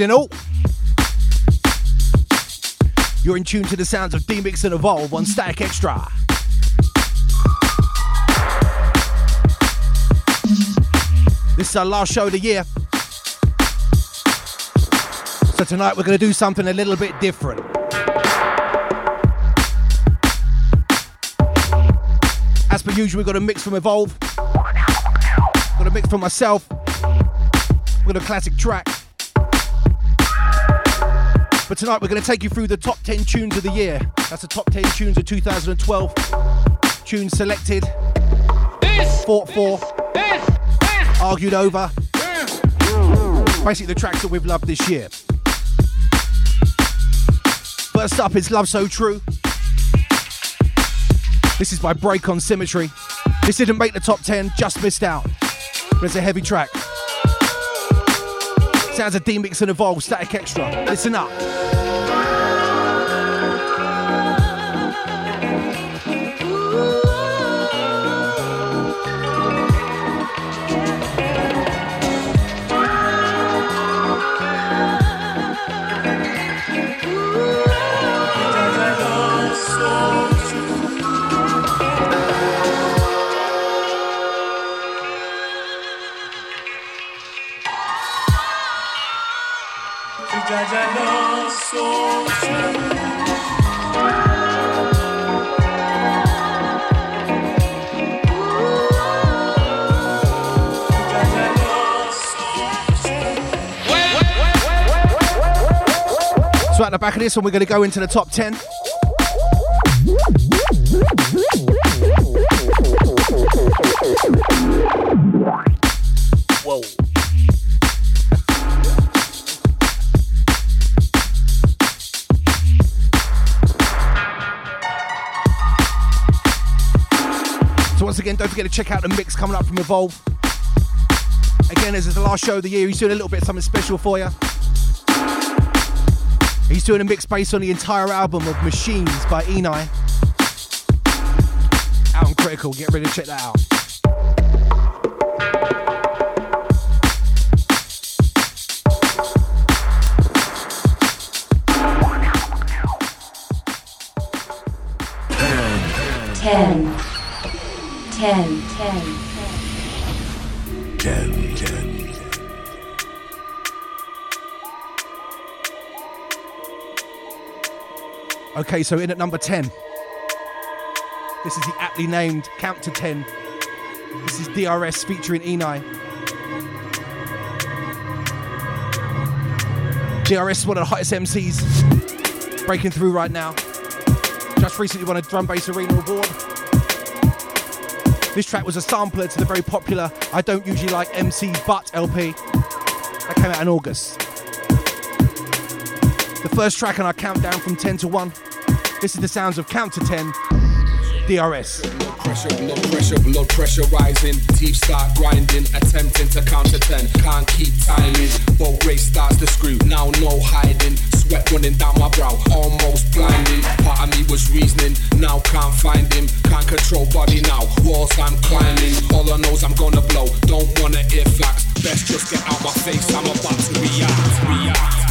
evening all. You're in tune to the sounds of Demix and Evolve on Static Extra. This is our last show of the year. So tonight we're going to do something a little bit different. As per usual, we've got a mix from Evolve. Got a mix from myself. With a classic track. But tonight we're going to take you through the top 10 tunes of the year. That's the top 10 tunes of 2012. Tunes selected, fought for, argued over. Basically the tracks that we've loved this year. First up is Love So True. This is by Break On Symmetry. This didn't make the top 10, just missed out. But it's a heavy track. Sounds of Demix and Evolve, Static Extra. Listen up. So at the back of this one, we're going to go into the top 10. Whoa. So once again, don't forget to check out the mix coming up from Evolve. Again, this is the last show of the year. He's doing a little bit of something special for you. He's doing a mix based on the entire album of Machines by Enei. Out on Critical, get ready to check that out. Ten. Okay, so in at number 10. This is the aptly named Count to 10. This is DRS featuring Enei. DRS is one of the hottest MCs breaking through right now. Just recently won a Drum Bass Arena award. This track was a sampler to the very popular I Don't Usually Like MCs But LP. That came out in August. The first track on our countdown from 10 to 1. This is the sounds of Count to 10, DRS. Blood pressure rising, teeth start grinding, attempting to count to 10, can't keep timing, boat race starts to screw, now no hiding, sweat running down my brow, almost blinding, part of me was reasoning, now can't find him, can't control body now, walls I'm climbing, all I know's I'm gonna blow, don't wanna hear flax, best just get out my face, I'm about to react.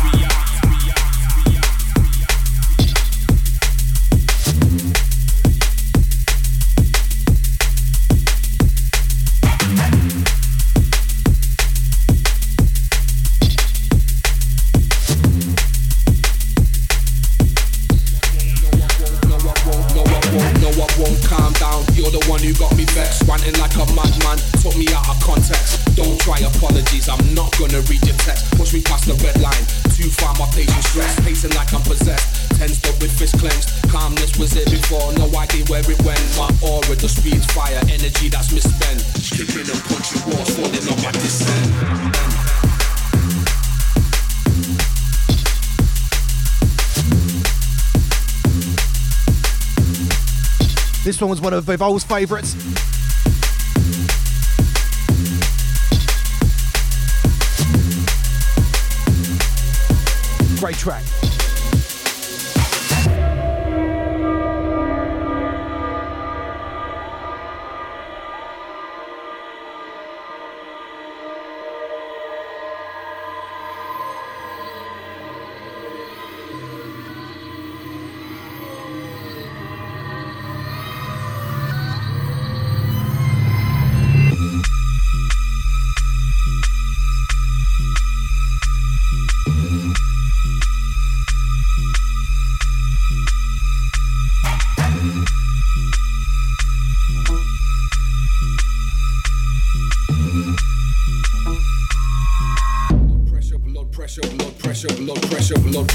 This one was one of Evolve's favourites. Great track.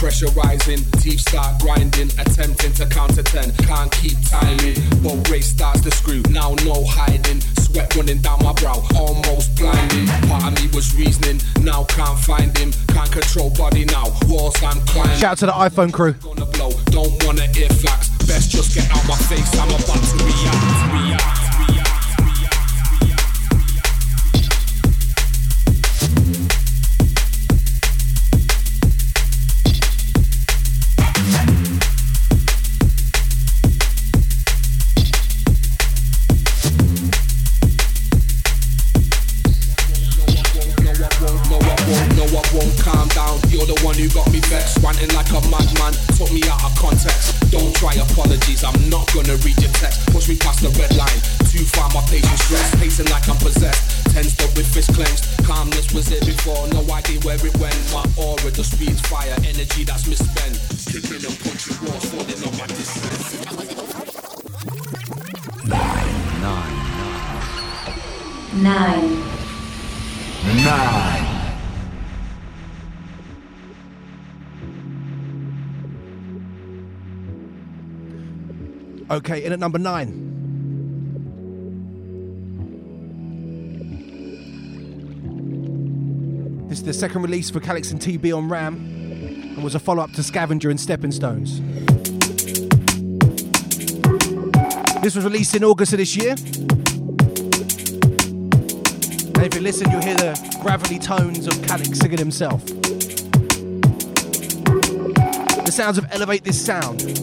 Pressure rising, deep start grinding, attempting to counter 10. Can't keep timing, but race starts to screw. Now no hiding, sweat running down my brow, almost blinding. Part of me was reasoning, now can't find him. Can't control body now, walls I'm climbing. Shout out to the iPhone crew. Gonna blow, don't wanna ear flax. Best just get out my face, I'm about to react. You're the one who got me vexed, ranting like a madman, took me out of context. Don't try apologies, I'm not gonna read your text. Push me past the red line, too far my patience stressed. Pacing like I'm possessed, tensed up with fist clenched. Calmness was it before, no idea where it went. My aura just speeds fire, energy that's misspent. Kicking and punching walls, falling on my distance. 9 9 9 9 9. Okay, in at number 9. This is the second release for Calix and TB on Ram and was a follow-up to Scavenger and Stepping Stones. This was released in August of this year. And if you listen, you'll hear the gravelly tones of Calix singing himself. The sounds of Elevate This Sound.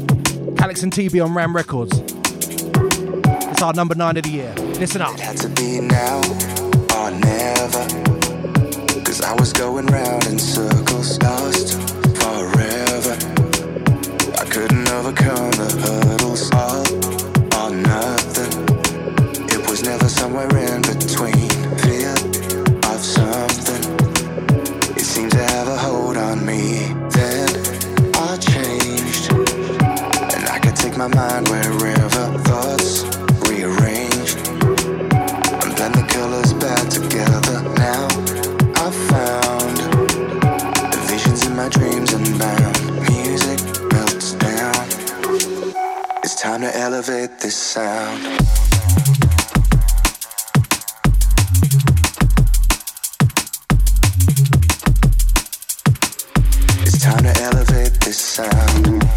Calix and TB on Ram Records. It's our number 9 of the year. Listen up. It had to be now or never, 'cause I was going round in circles, lost forever. I couldn't overcome the hurdles, all or nothing. It was never somewhere in between, fear of something. It seemed to have a hold on me. Then I changed. Take my mind wherever thoughts rearrange and blend the colors back together. Now I've found the visions in my dreams unbound. Music melts down. It's time to elevate this sound. It's time to elevate this sound.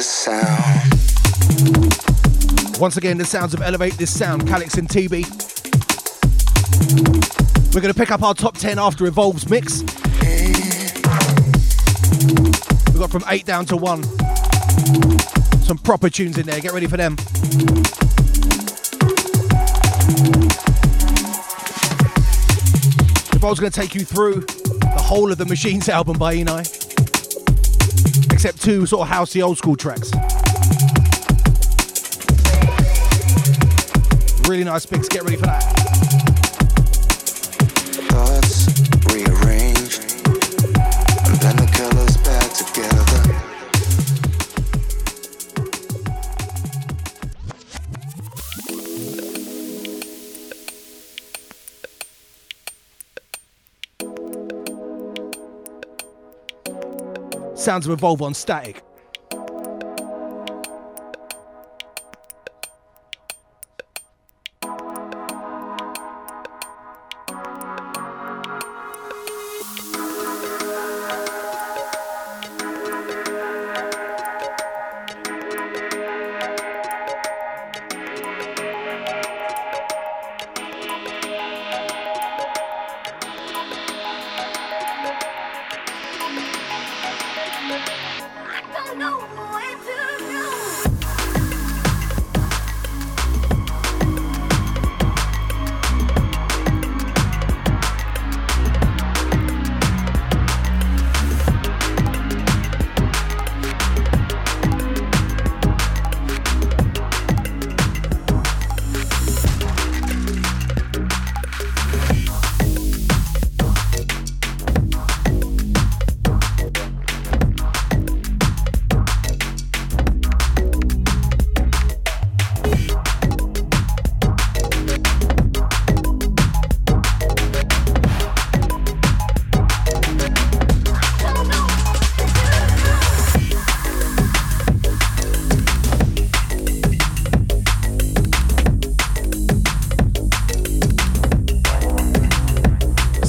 this sound. Once again, the sounds of Elevate This Sound, Calix and TB. We're going to pick up our top 10 after Evolve's mix. We've got from 8 down to 1. Some proper tunes in there, get ready for them. Evolve's going to take you through the whole of the Machines album by Enei. Except two sort of housey old school tracks. Really nice mix, get ready for that. Thoughts rearrange and blend the colors back together. Sounds of Evolve on Static.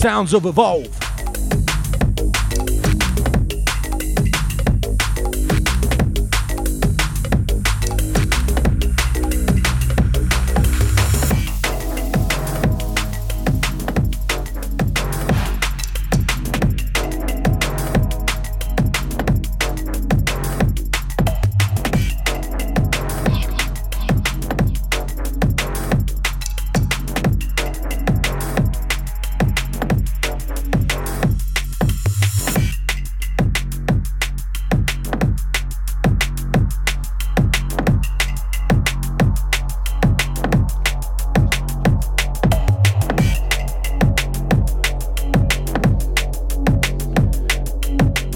Sounds of Evolve.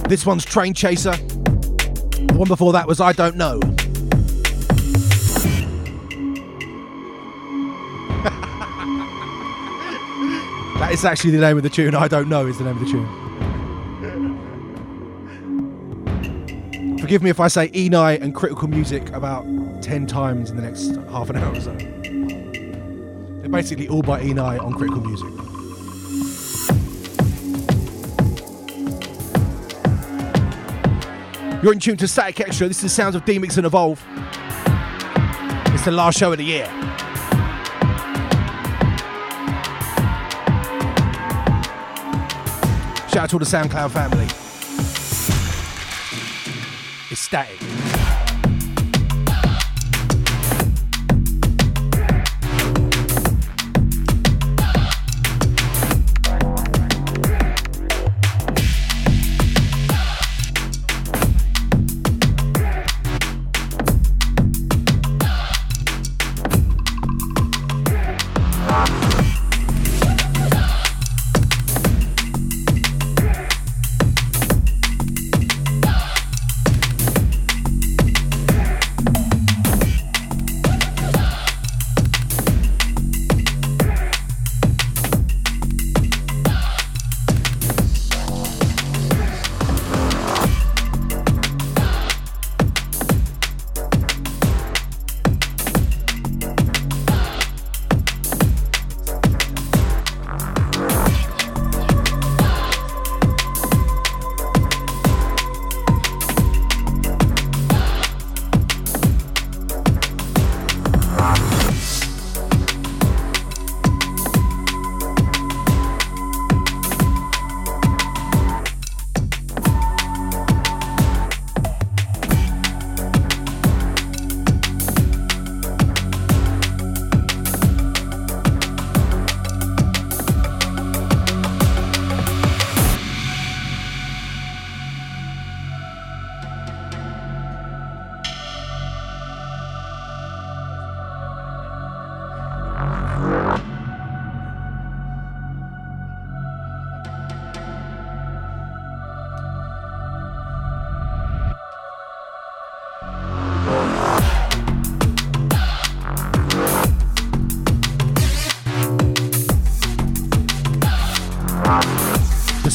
This one's Train Chaser. The one before that was I Don't Know. That is actually the name of the tune. I Don't Know is the name of the tune. Forgive me if I say Enei and Critical Music about 10 times in the next half an hour or so. They're basically all by Enei on Critical Music. You're in tune to Static Extra. This is the sounds of Demix and Evolve. It's the last show of the year. Shout out to all the SoundCloud family. It's Static.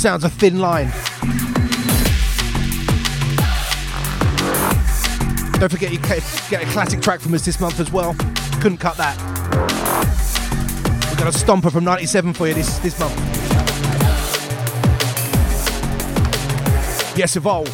sounds of Thin Line. Don't forget you get a classic track from us this month as well. Couldn't cut that. We've got a stomper from 97 for you this month. Yes, Evolve.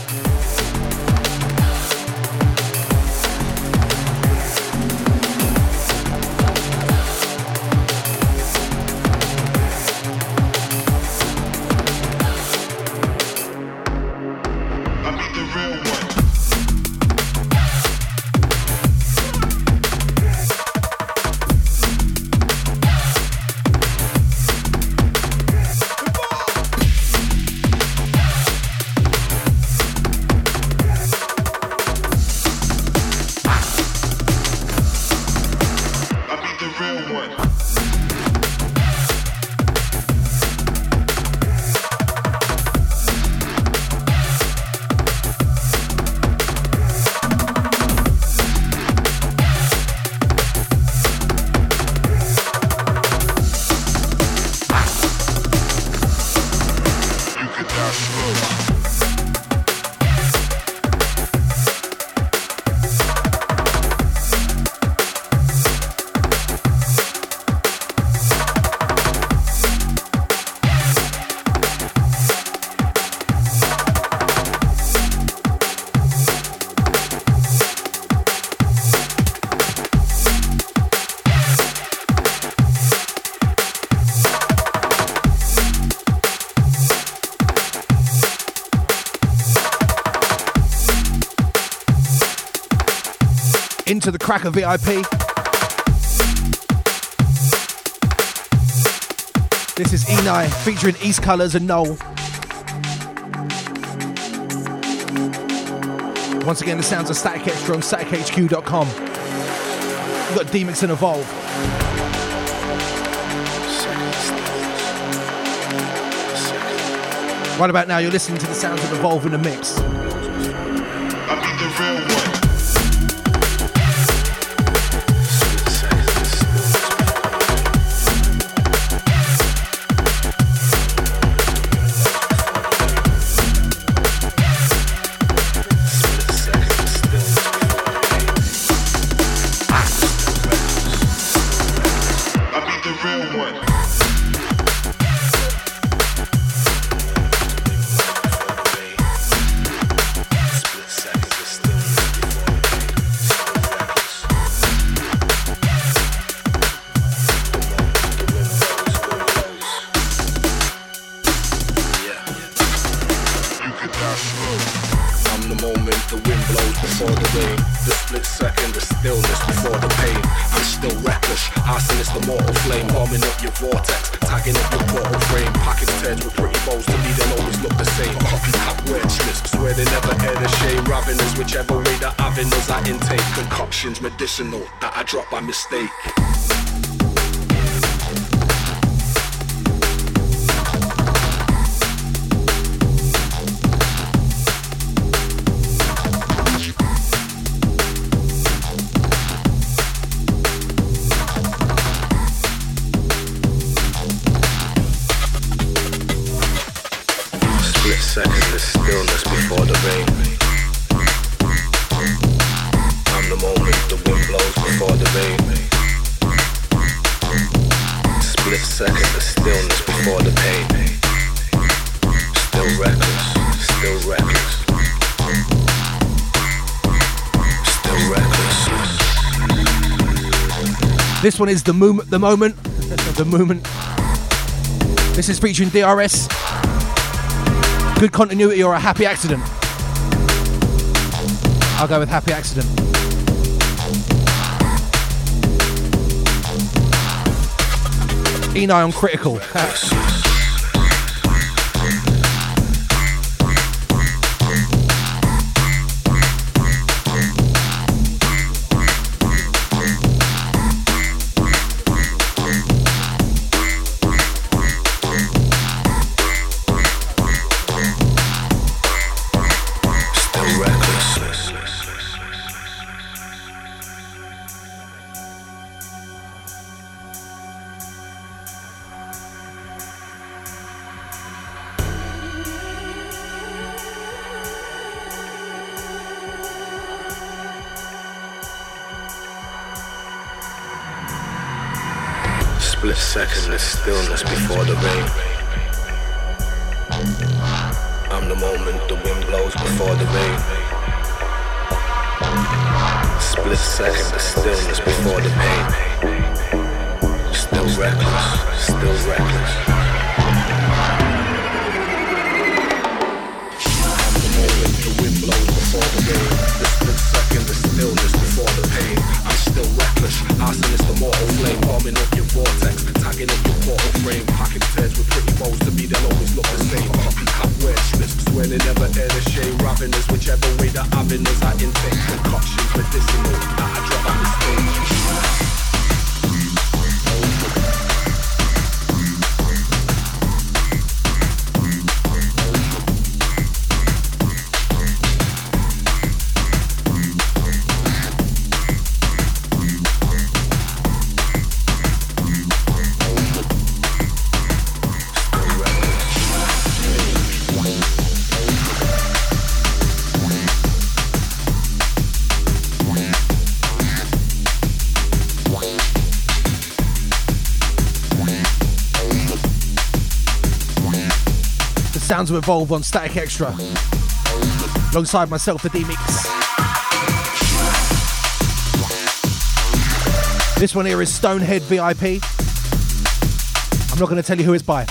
To the crack of VIP. This is Enei featuring East Colors and Noel. Once again, the sounds of Static Extra on statichq.com. We've got Demix and Evolve. Right about now, you're listening to the sounds of Evolve in the mix. I mean the real one. Medicinal that I dropped by mistake. Split second, the stillness before the rain. Before the rain, split second of stillness before the pain. Still reckless, still reckless, still reckless. This one is the moment. The moment. This is featuring DRS. Good continuity or a happy accident? I'll go with happy accident. Enei on Critical. couple of seconds of stillness before the rain. I'm the moment the wind blows before the rain. Split second of stillness before the pain. Still reckless, still reckless. I'm the moment the wind blows before the rain. The split second of stillness before the pain. I'm still reckless, arson is the mortal flame. Warming up your vortex, tagging up your portal frame. Packing turds with pretty bows to me, they'll always look the same. Copycat worshippers, swear they never air the shade. Ravenous, whichever way the avenues I intake. Concoctions medicinal, that I drop on the stage. Sounds of Evolve on Static Extra, alongside myself, the Demix. This one here is Stonehead VIP. I'm not going to tell you who it's by.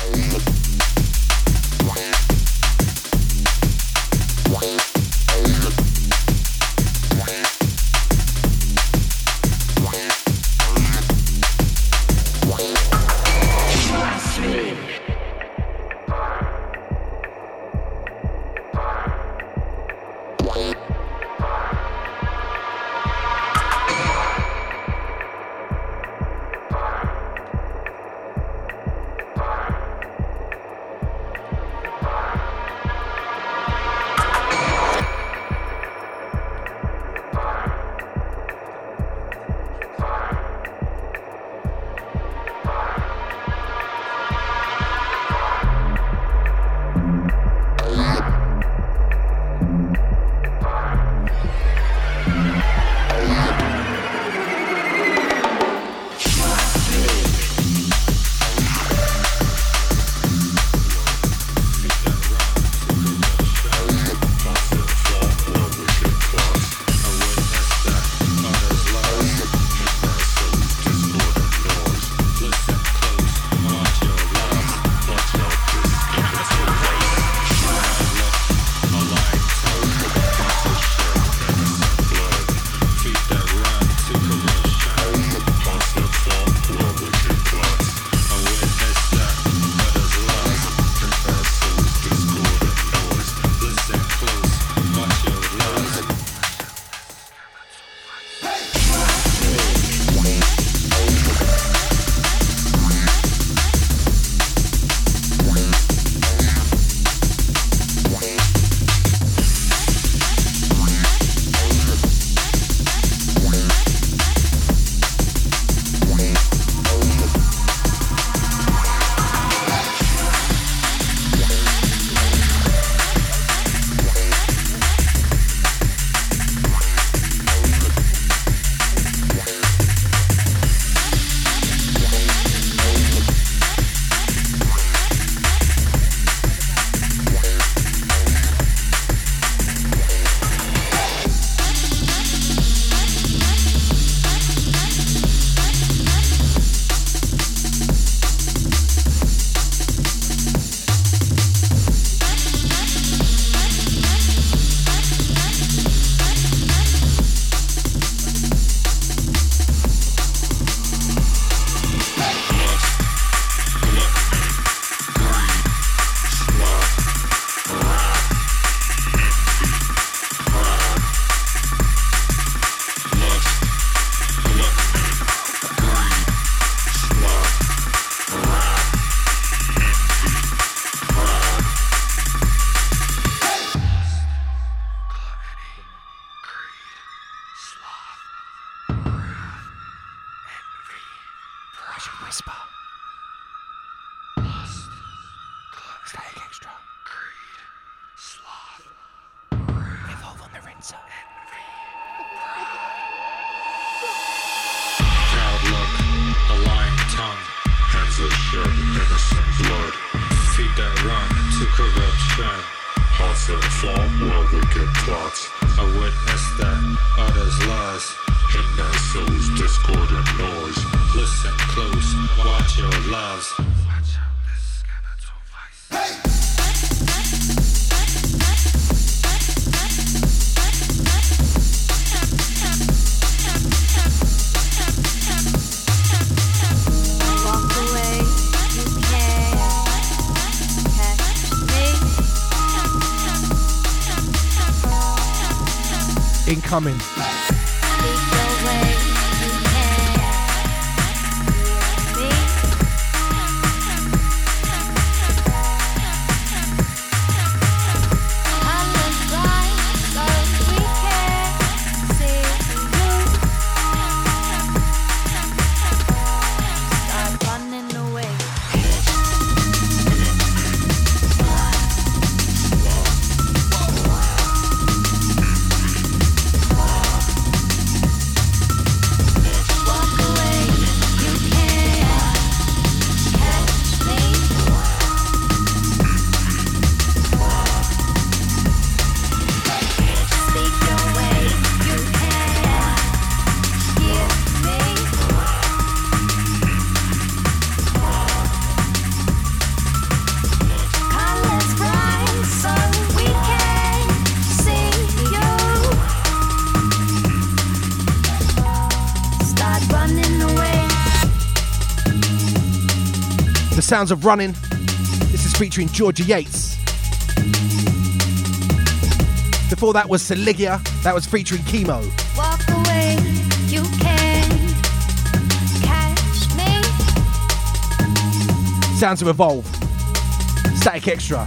corrupts them. Hearts that form while wicked plots. I witness that others lies. In their souls, discord and noise. Listen close, watch your lives. Watch out, this is Hey! Incoming. Sounds of running. This is featuring Georgia Yates. Before that was Saligia. That was featuring Chemo. Walk away, you can catch me. Sounds of Evolve. Static Extra.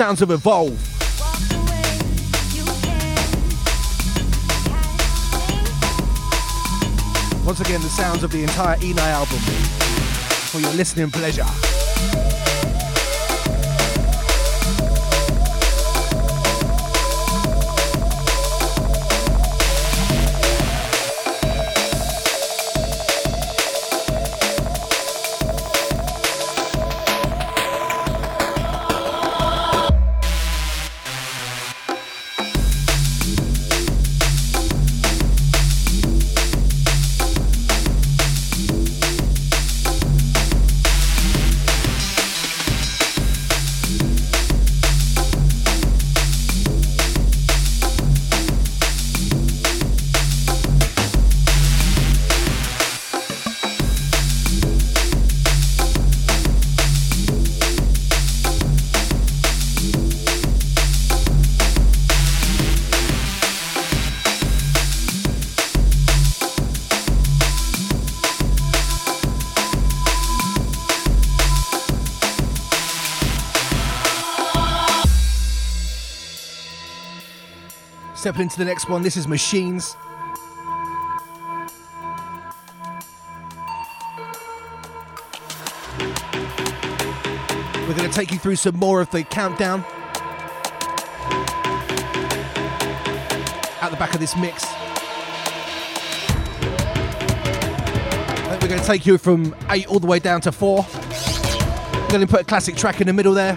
Sounds of Evolve. Once again, the sounds of the entire Enei album for your listening pleasure. Stepping into the next one, this is Machines. We're going to take you through some more of the countdown at the back of this mix. We're going to take you from 8 all the way down to 4. I'm going to put a classic track in the middle there.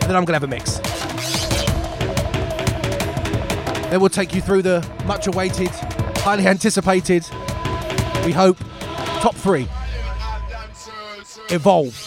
Then I'm going to have a mix. Then we'll take you through the much awaited, highly anticipated, we hope, top 3. Evolve.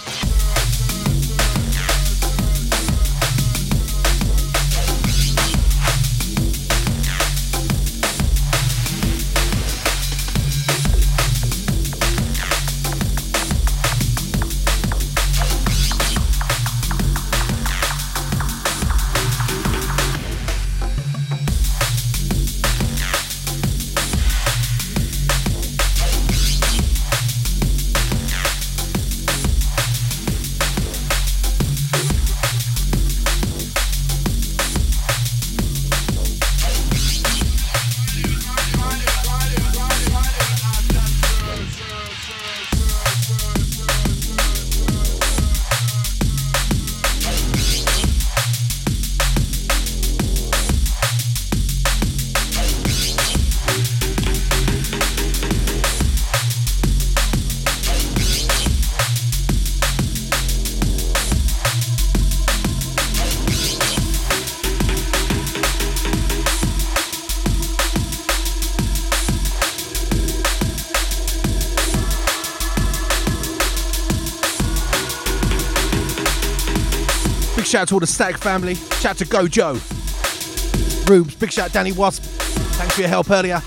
Shout out to all the Static family. Shout out to Gojo. Rubes. Big shout out Danny Wasp. Thanks for your help earlier.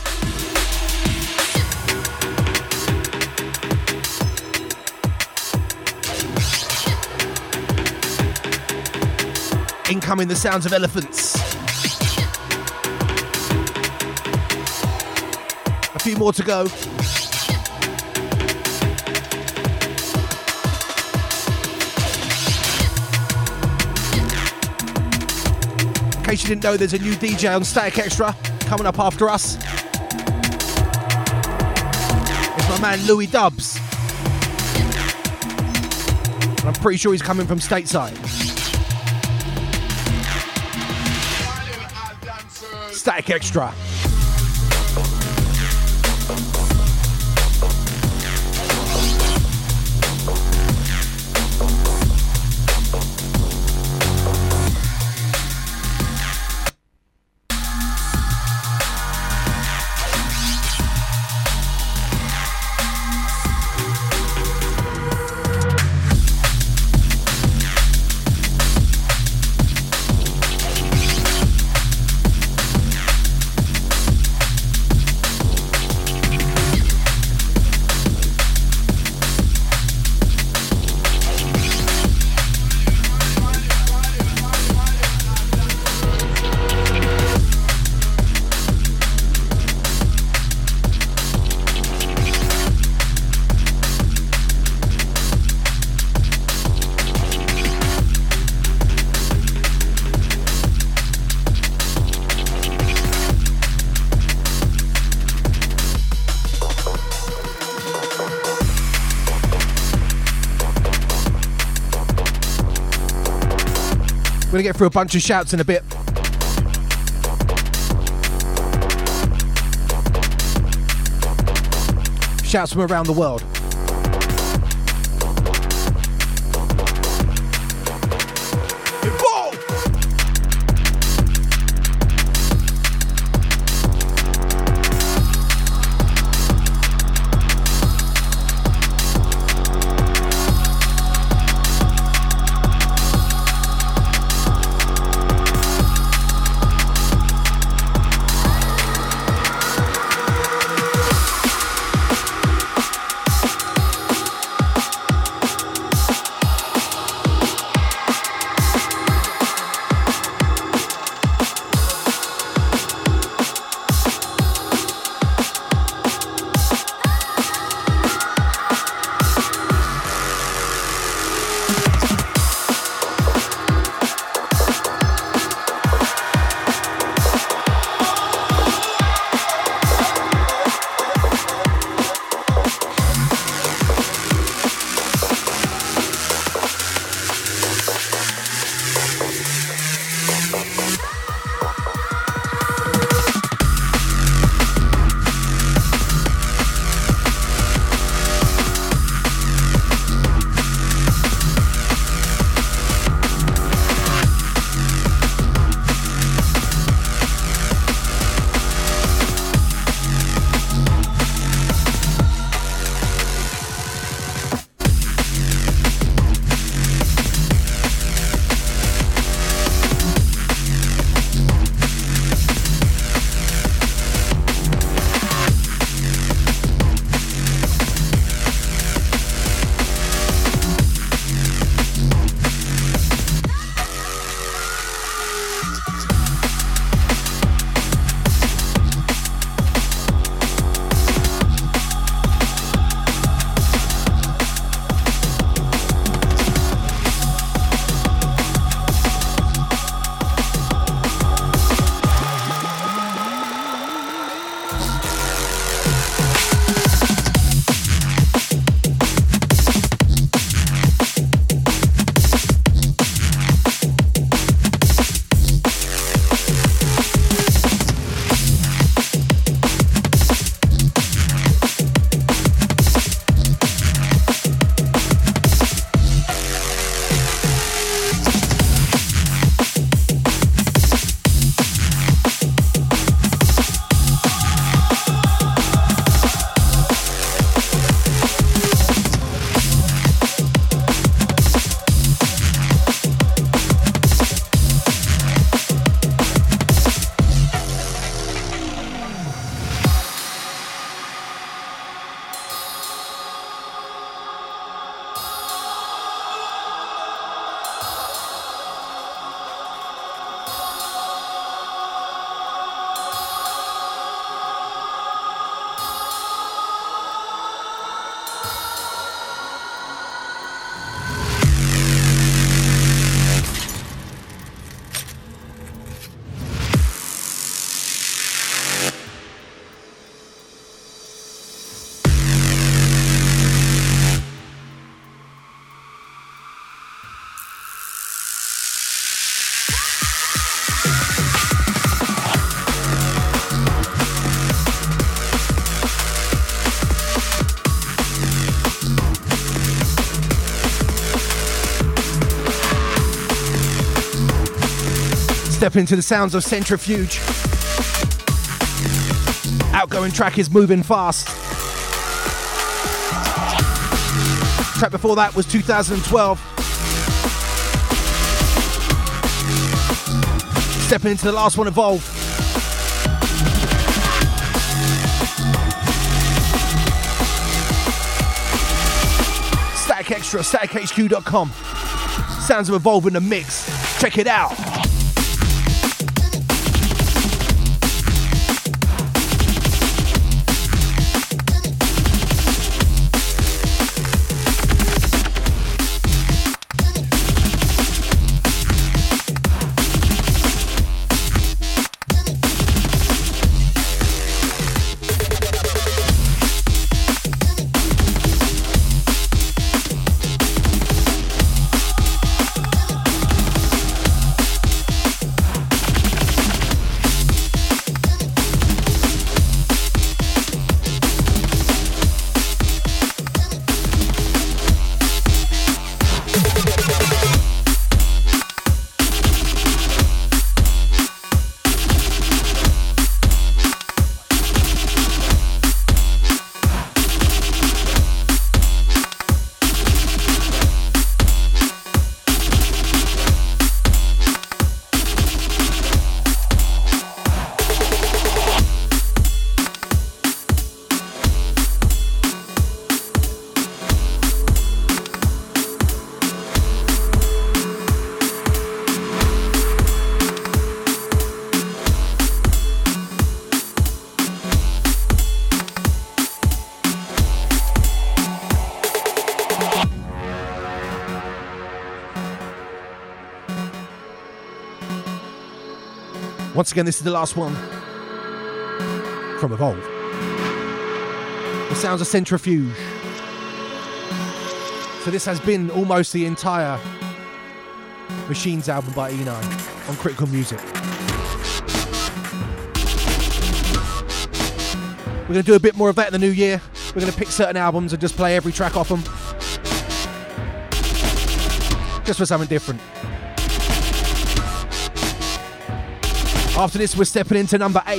Incoming the sounds of elephants. A few more to go. In case you didn't know, there's a new DJ on Static Extra coming up after us. It's my man Louie Dubs. And I'm pretty sure he's coming from stateside. Static Extra. We're going to get through a bunch of shouts in a bit. Shouts from around the world. Step into the sounds of Centrifuge. Outgoing track is Moving Fast. Track before that was 2012. Stepping into the last one, Evolve. Static Extra, statichq.com. Sounds of Evolve in the mix. Check it out. Once again, this is the last one from Evolve. The sounds of Centrifuge. So this has been almost the entire Machines album by Enei on Critical Music. We're going to do a bit more of that in the new year. We're going to pick certain albums and just play every track off them. Just for something different. After this, we're stepping into number 8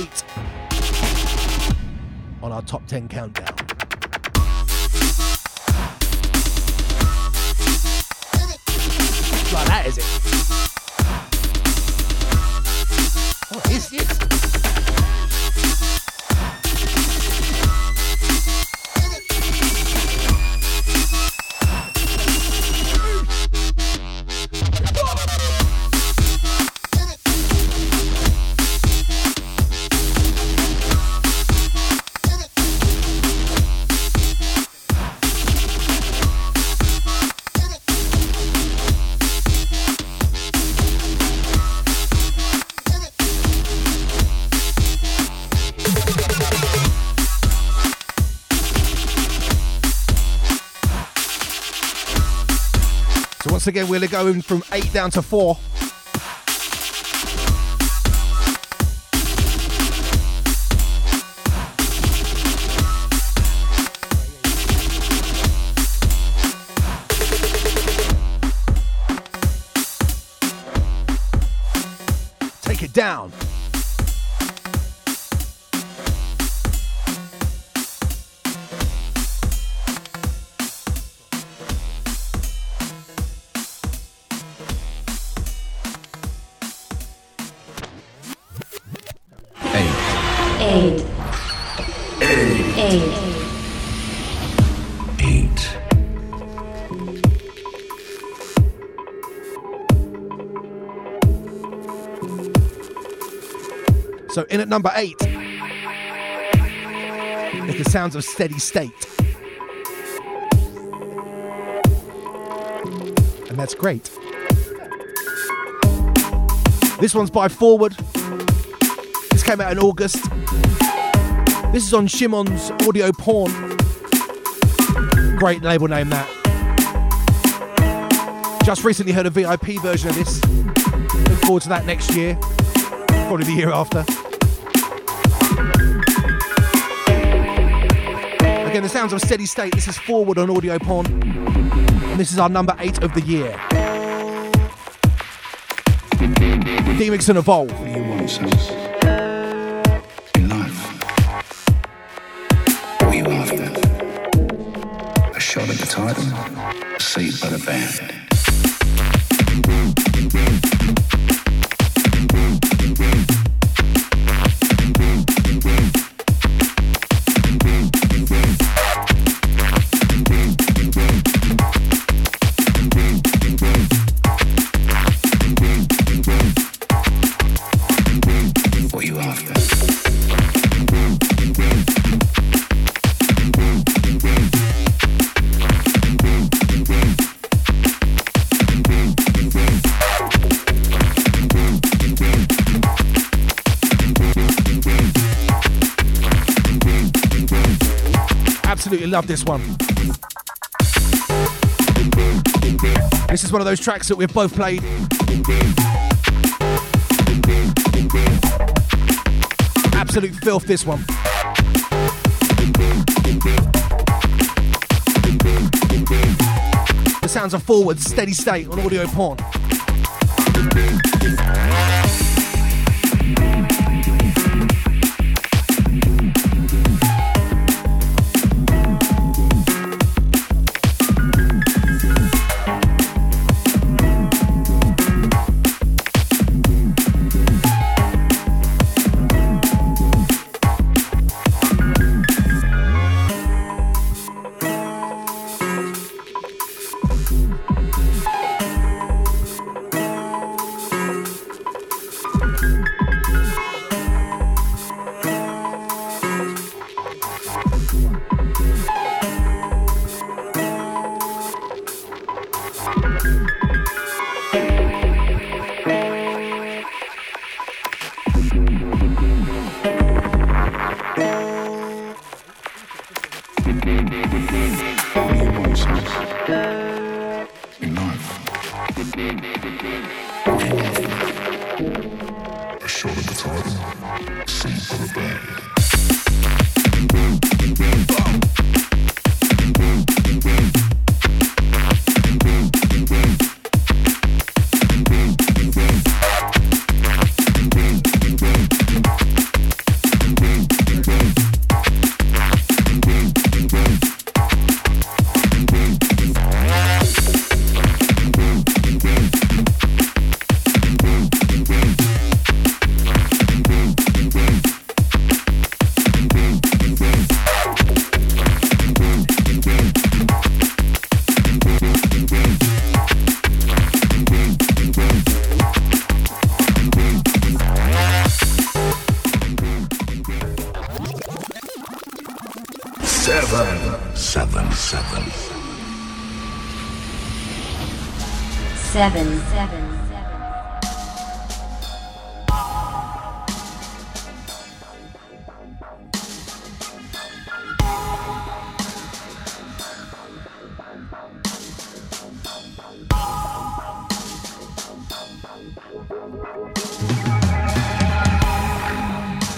on our top 10 countdown. It's like that, is it? What is this? Once again, we're going from 8 down to 4. Take it down. So in at number 8 is the sounds of Steady State. And that's great. This one's by Forward. This came out in August. This is on Shimon's Audio Porn. Great label name, that. Just recently heard a VIP version of this. Look forward to that next year. Probably the year after. Again, the sounds of Steady State. This is Forward on Audio Porn. And this is our number 8 of the year. Demix and Evolve. We love them. A shot at the title, saved by the band. Love this one. This is one of those tracks that we've both played. Absolute filth, this one. The sounds of Forward, Steady State on Audio Porn.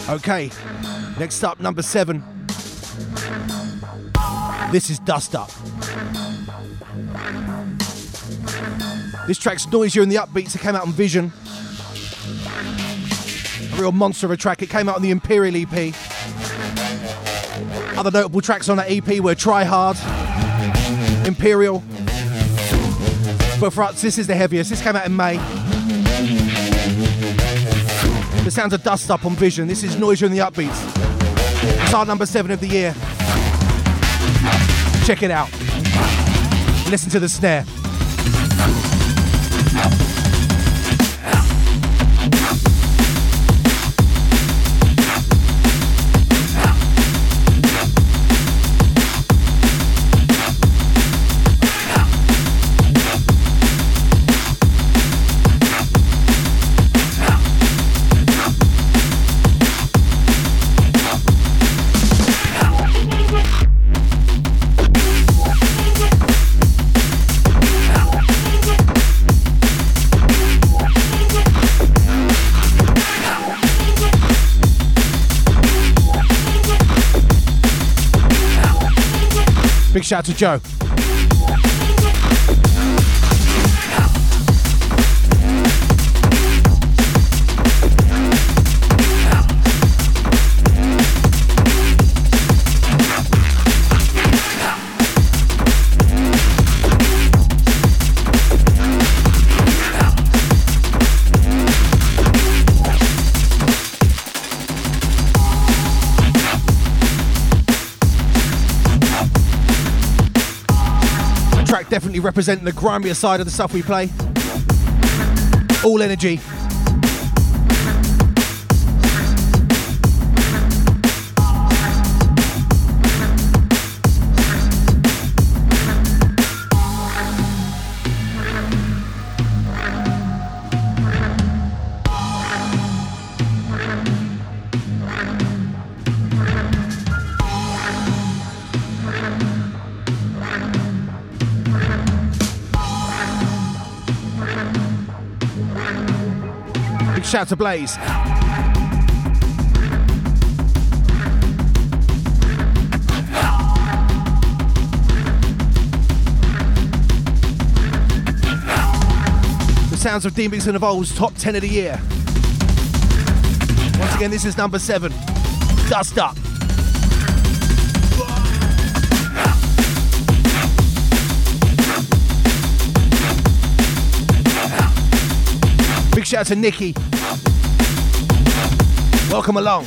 Okay, next up, number 7. This is Dust Up. This track's noisier in the Upbeats. It came out on Vision. A real monster of a track. It came out on the Imperial EP. Other notable tracks on that EP were Try Hard, Imperial. But for us, this is the heaviest. This came out in May. The sounds of Dust Up on Vision. This is noisier in the Upbeats. It's our number 7 of the year. Check it out. Listen to the snare. Big shout out to Joe. Definitely representing the grimier side of the stuff we play. All energy. Shout to Blaze. The sounds of Demix and Evolve's top 10 of the year. Once again, this is number 7. Dust Up. Big shout to Nicky. Welcome along.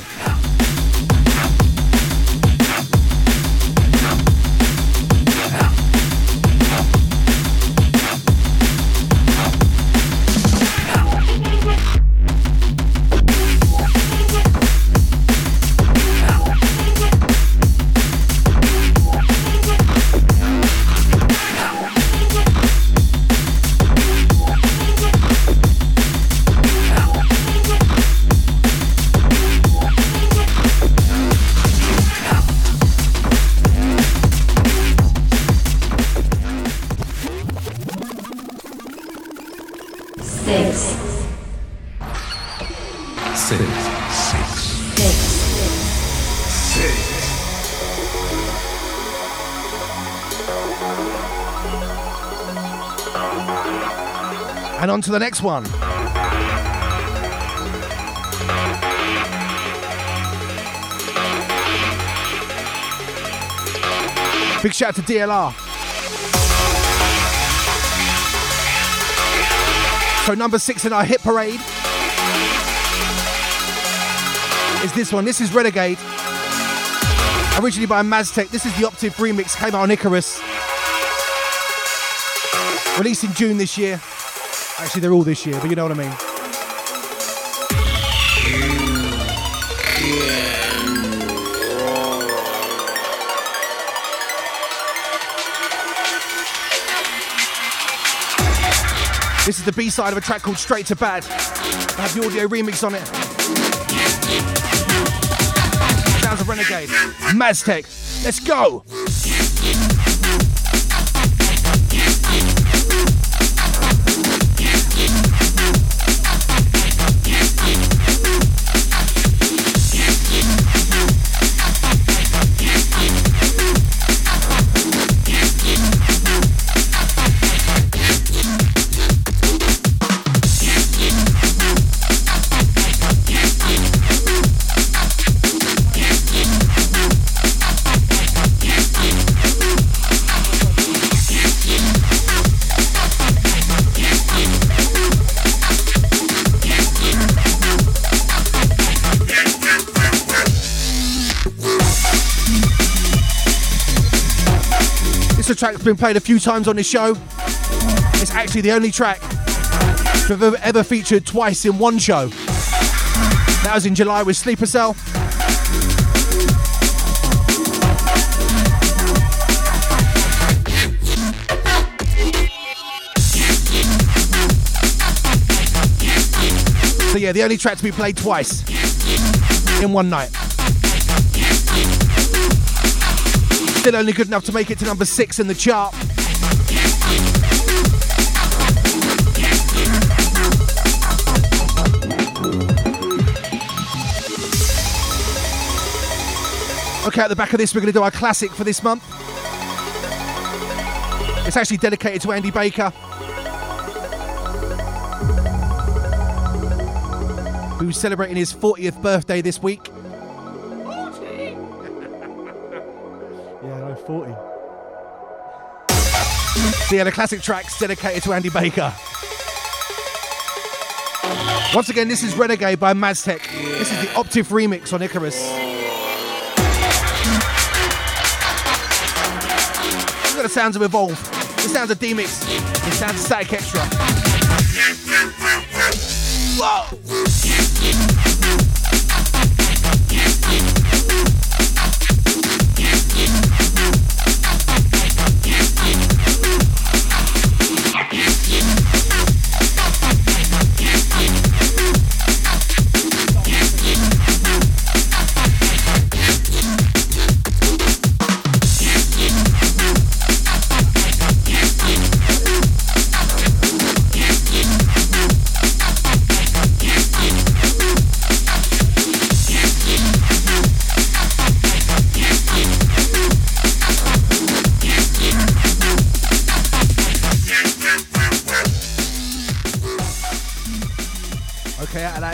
And on to the next one. Big shout out to DLR. So number 6 in our hit parade is this one. This is Renegade. Originally by Maztek. This is the Optiv remix. Came out on Icarus. Released in June this year. Actually, they're all this year, but you know what I mean. This is the B-side of a track called Straight to Bad. I have the audio remix on it. Sounds of Renegade. Maztek. Let's go! Track's been played a few times on this show. It's actually the only track we've ever featured twice in one show. That was in July with Sleeper Cell. So yeah, the only track to be played twice in one night. Still only good enough to make it to number 6 in the chart. Okay, at the back of this, we're going to do our classic for this month. It's actually dedicated to Andy Baker, who's celebrating his 40th birthday this week. 40. So yeah, the classic track's dedicated to Andy Baker. Once again, this is Renegade by Maztek. This is the Optiv remix on Icarus. Look at the sounds of Evolve. The sounds of Demix, the sounds of Static Extra. Whoa!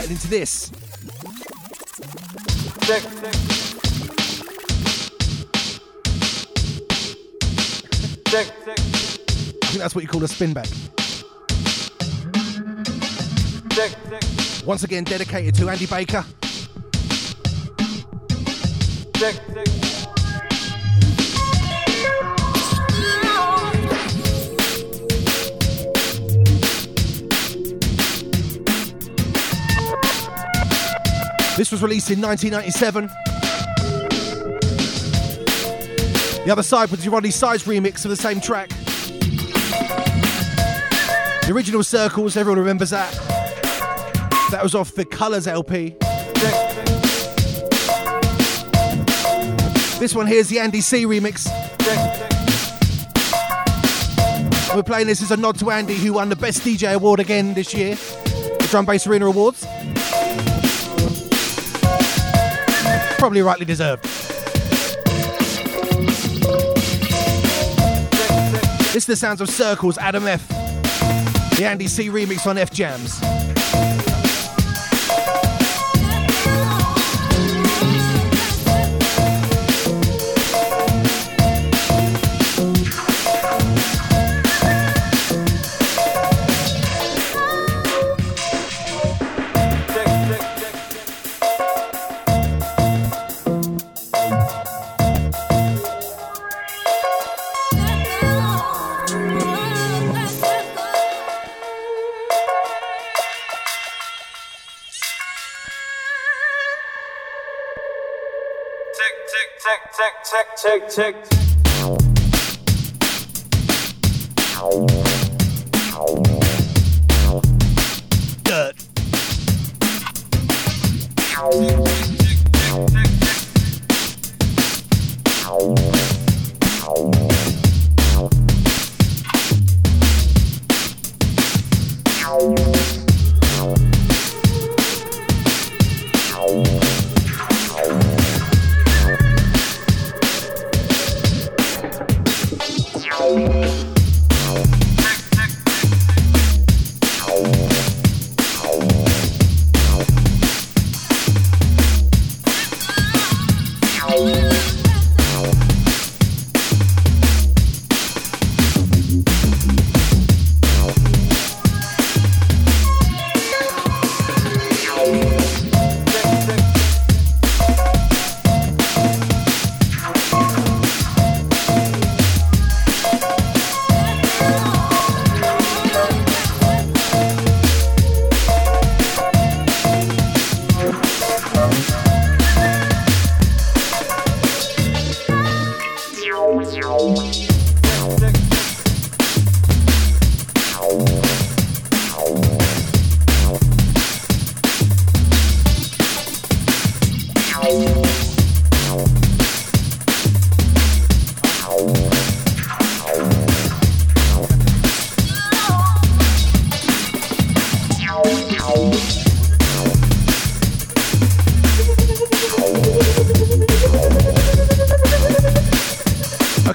Into this. I think that's what you call a spin back. Once again, dedicated to Andy Baker. This was released in 1997. The other side was Rodney Side's remix of the same track. The original Circles, everyone remembers that. That was off the Colors LP. This one here is the Andy C remix. We're playing this as a nod to Andy, who won the Best DJ Award again this year, the Drum Bass Arena Awards. Probably rightly deserved. This is the sounds of Circles, Adam F. The Andy C remix on F Jams. Check.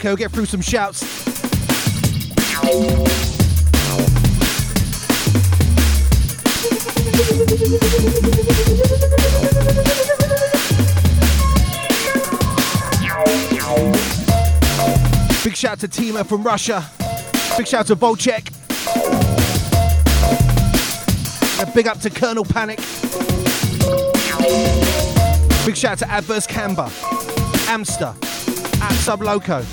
We'll get through some shouts. Big shout to Tima from Russia. Big shout to Bolchek. And big up to Colonel Panic. Big shout to Adverse Camber, Amster, at Sub Loco.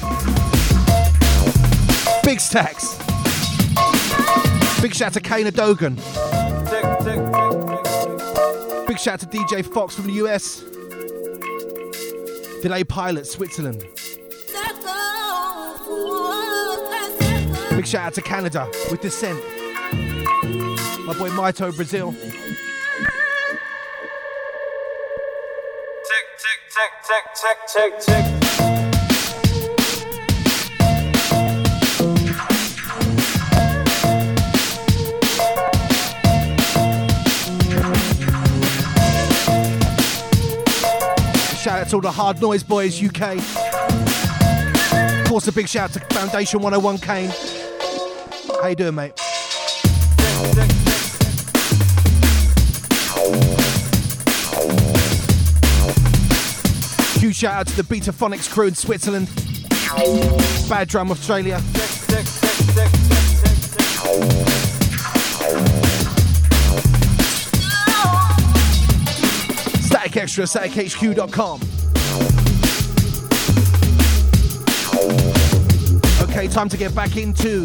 Big stacks. Big shout to Kana Dogan. Big shout to DJ Fox from the US. Delay Pilot, Switzerland. Big shout out to Canada with Descent. My boy Maito, Brazil. Tick, tick, tick, tick, tick, tick, tick. Shout out to all the Hard Noise Boys UK. Of course, a big shout out to Foundation 101 Kane. How you doing, mate? Huge shout out to the Betaphonics crew in Switzerland. Bad Drum Australia. Static Extra, statichq.com. Okay, time to get back into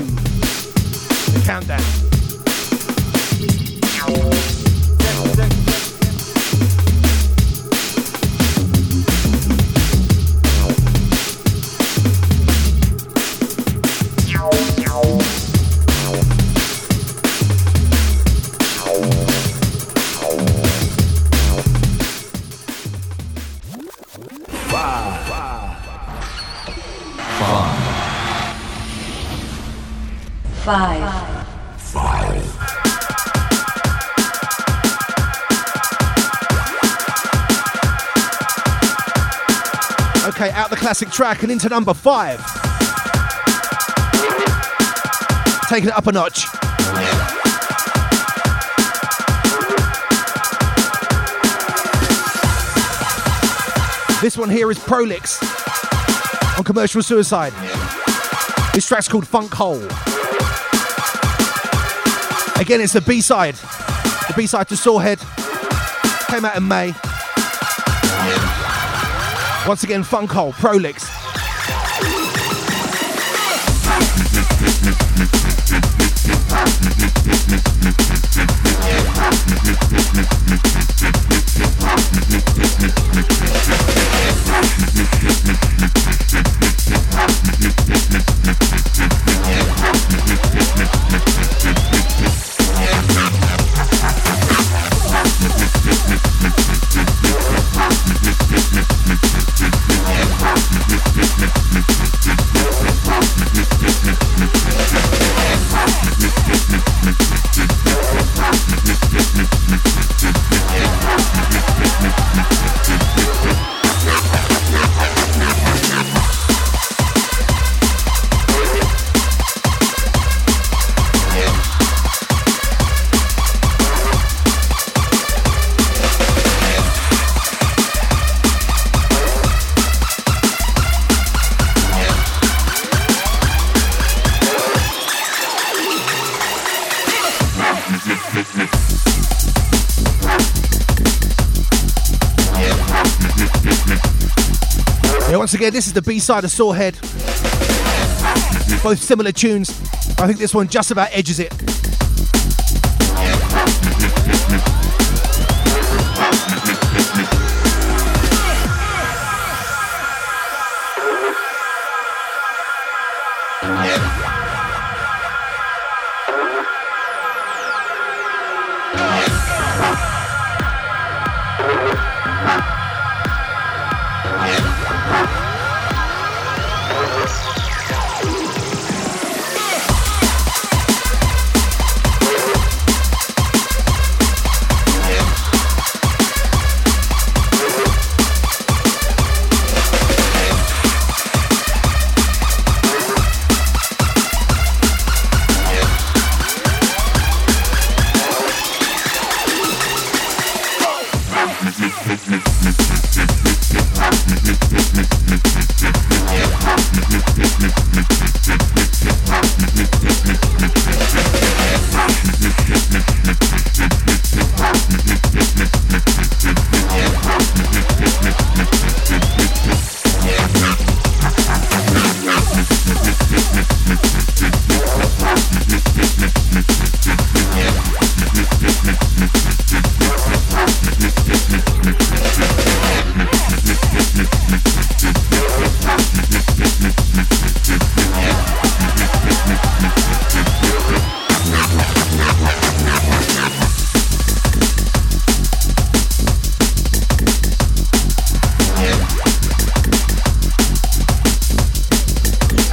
the countdown. Five. Okay, out the classic track and into number 5. Taking it up a notch. This one here is Prolix on Commercial Suicide. This track's called Funk Hole. Again, it's the B-side. The B-side to Sawhead. Came out in May. Once again, Funk Hole, Prolix. Once again, this is the B-side of Sawhead. Both similar tunes. I think this one just about edges it.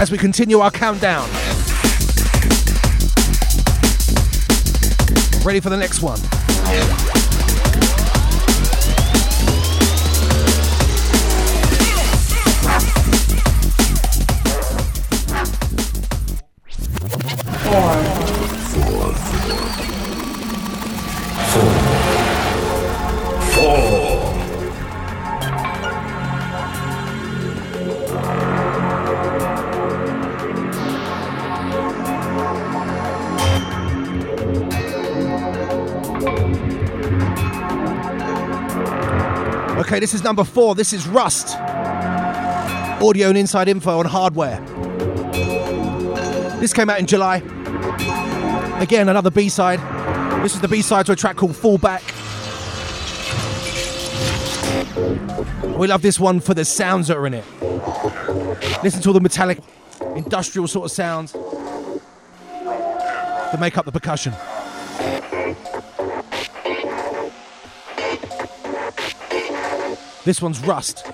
As we continue our countdown. Ready for the next one. Okay, this is number 4. This is Rust. Audio and Inside Info on Hardware. This came out in July. Again, another B-side. This is the B-side to a track called Fallback. We love this one for the sounds that are in it. Listen to all the metallic, industrial sort of sounds that make up the percussion. This one's Rust.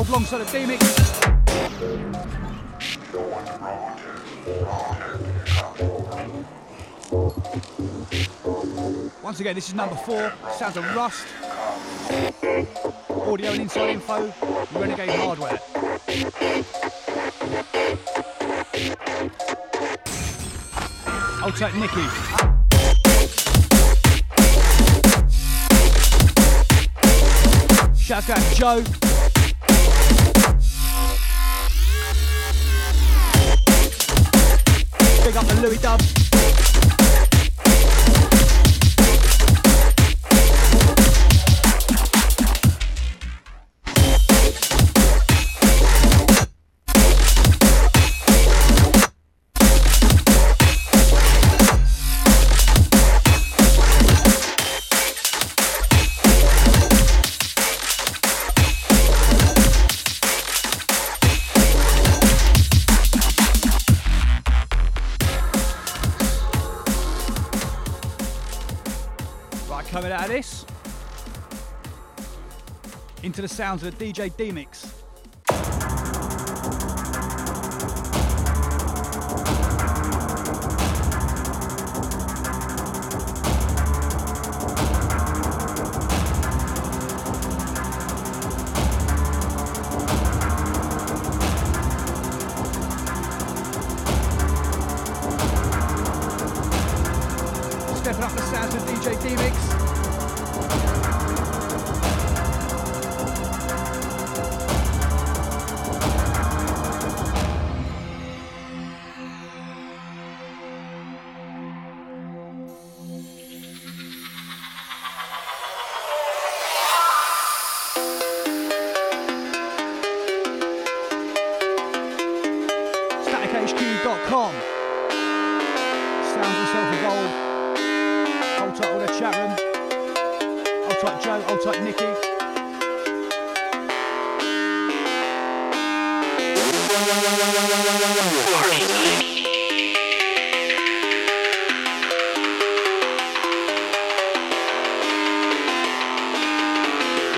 Alongside of Demix. Once again, this is number 4. Sounds of Rust. Audio and Inside Info. Renegade Hardware. I'll take Nicky. Shouts out to Joe. Big up the Louie Dubs. To the sounds of the DJ Demix. Stepping up the sounds of DJ Demix. Sounds yourself Evolve. Hold tight all the chat room. Hold tight Joe, hold tight Nicky.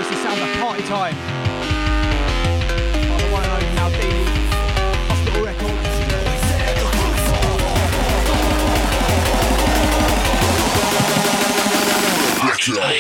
It's the sound of party time. By the one and only now, DD Hospital Records. Let's go.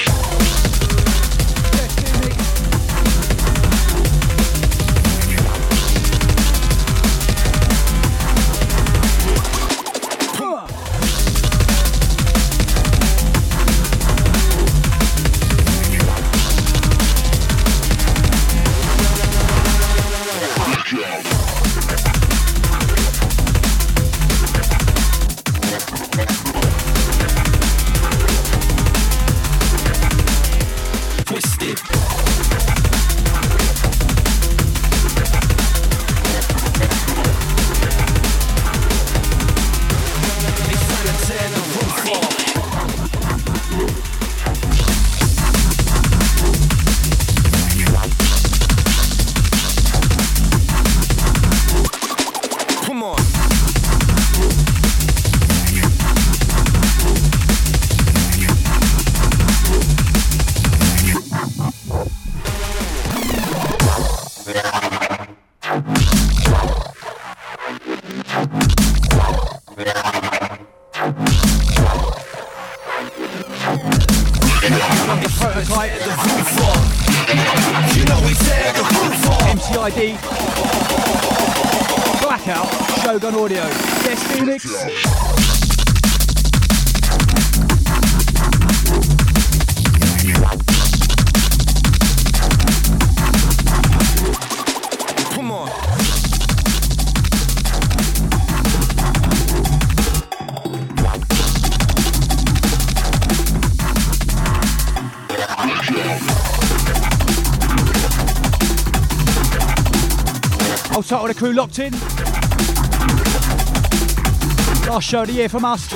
All the crew locked in. Last show of the year from us.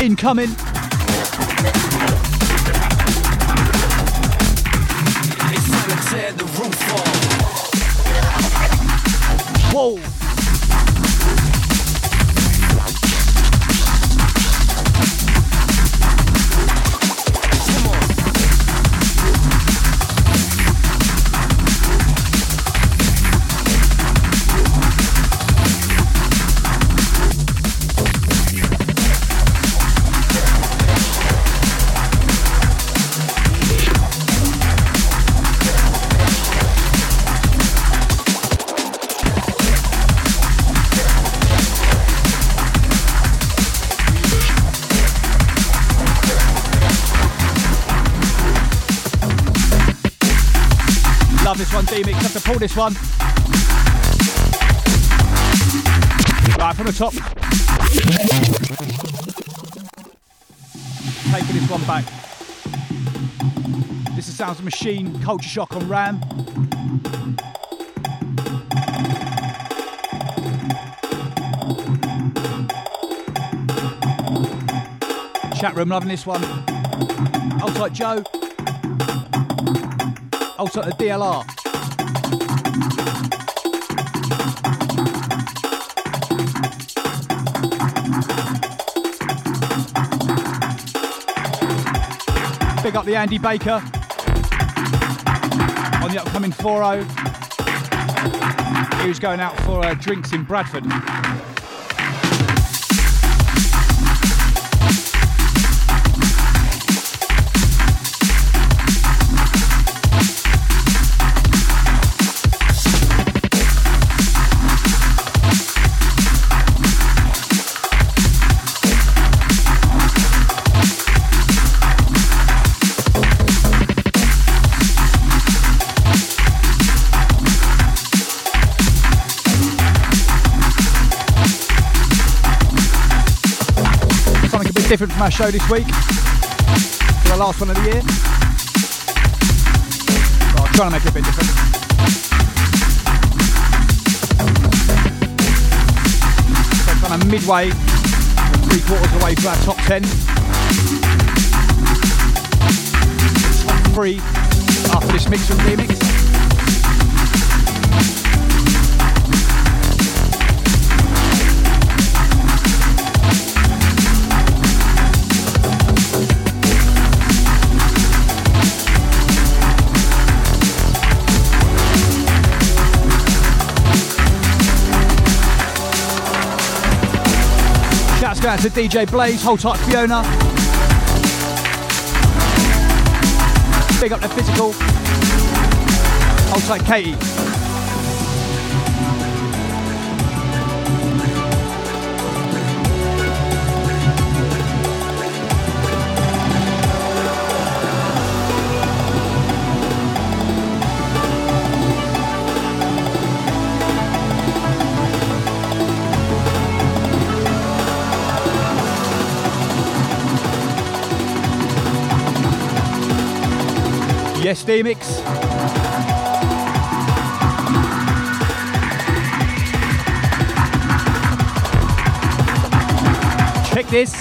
Incoming. Whoa. This one, Demix, have to pull this one. Right, from the top. Taking this one back. This is Sounds of Machine, Culture Shock on Ram. Chat room loving this one. Hold tight Joe. Also the DLR. Big up the Andy Baker on the upcoming 4-0. He was going out for drinks in Bradford. Different from our show this week, for the last one of the year. Well, I'm trying to make it a bit different. midway, 3/4 away from our top 10. Three after this mix from Demix. Out to DJ Blaze, hold tight Fiona. Big up the physical. Hold tight Katie. Yes, Demix. Check this.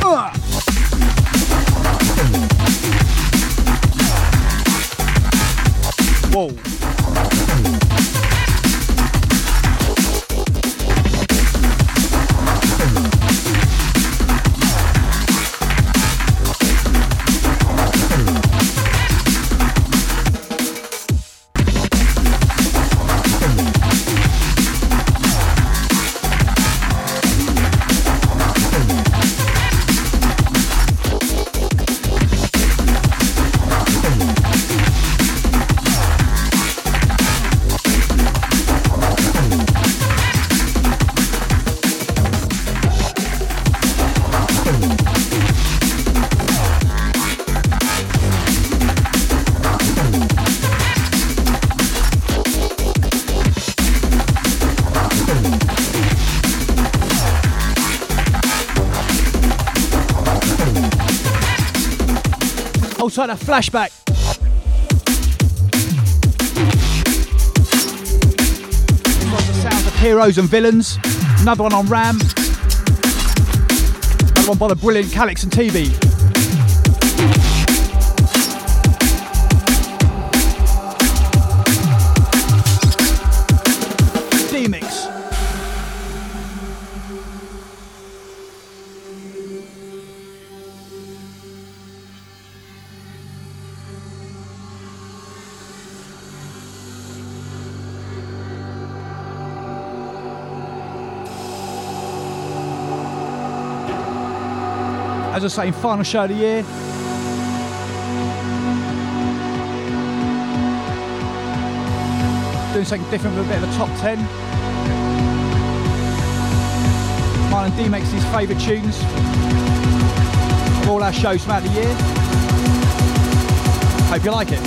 Whoa. Like a flashback. This one's the sound of heroes and villains. Another one on Ram. Another one by the brilliant Calix and TV. As I say, final show of the year. Doing something different with a bit of the top 10. Mine and D-Max's favourite tunes of all our shows throughout the year. Hope you like it.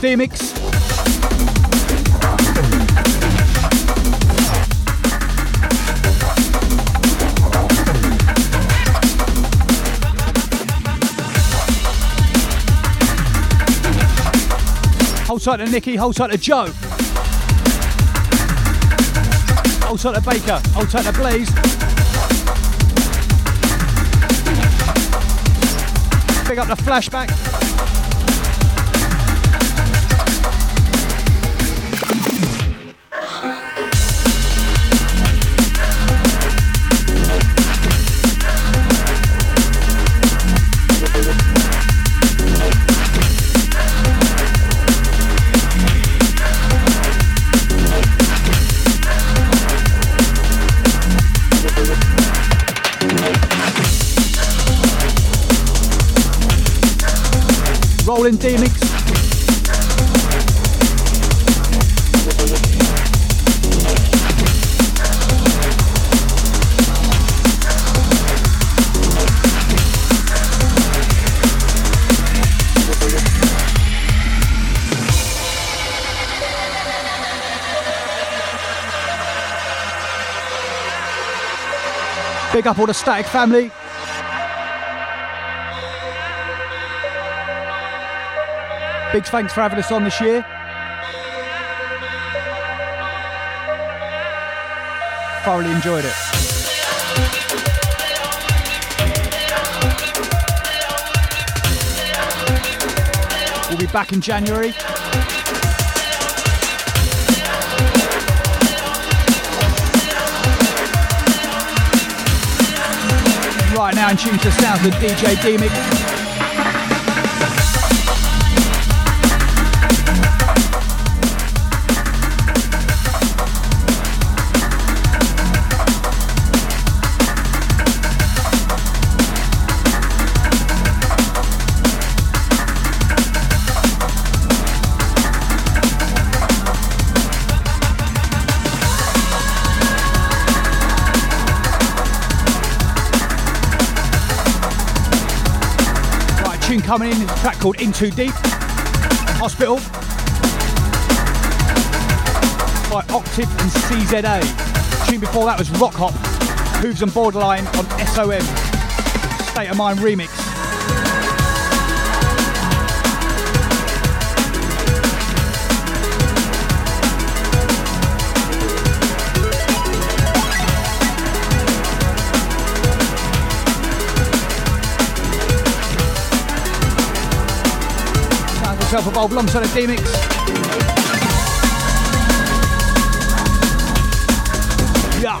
Demix. Hold tight to Nicky, hold tight to Joe. Hold tight to Baker, hold tight to Blaze. Pick up the flashback. rolling, Demix. Big up all the Static family. Big thanks for having us on this year. Thoroughly enjoyed it. We'll be back in January. Right now, in tune to the sounds with DJ Demix. Coming in is a track called In Too Deep, Hospital, by Optiv and CZA. The tune before that was Rock Hop, Hooves and Borderline on SOM, State of Mind remix. Evolve alongside a Demix. Yeah.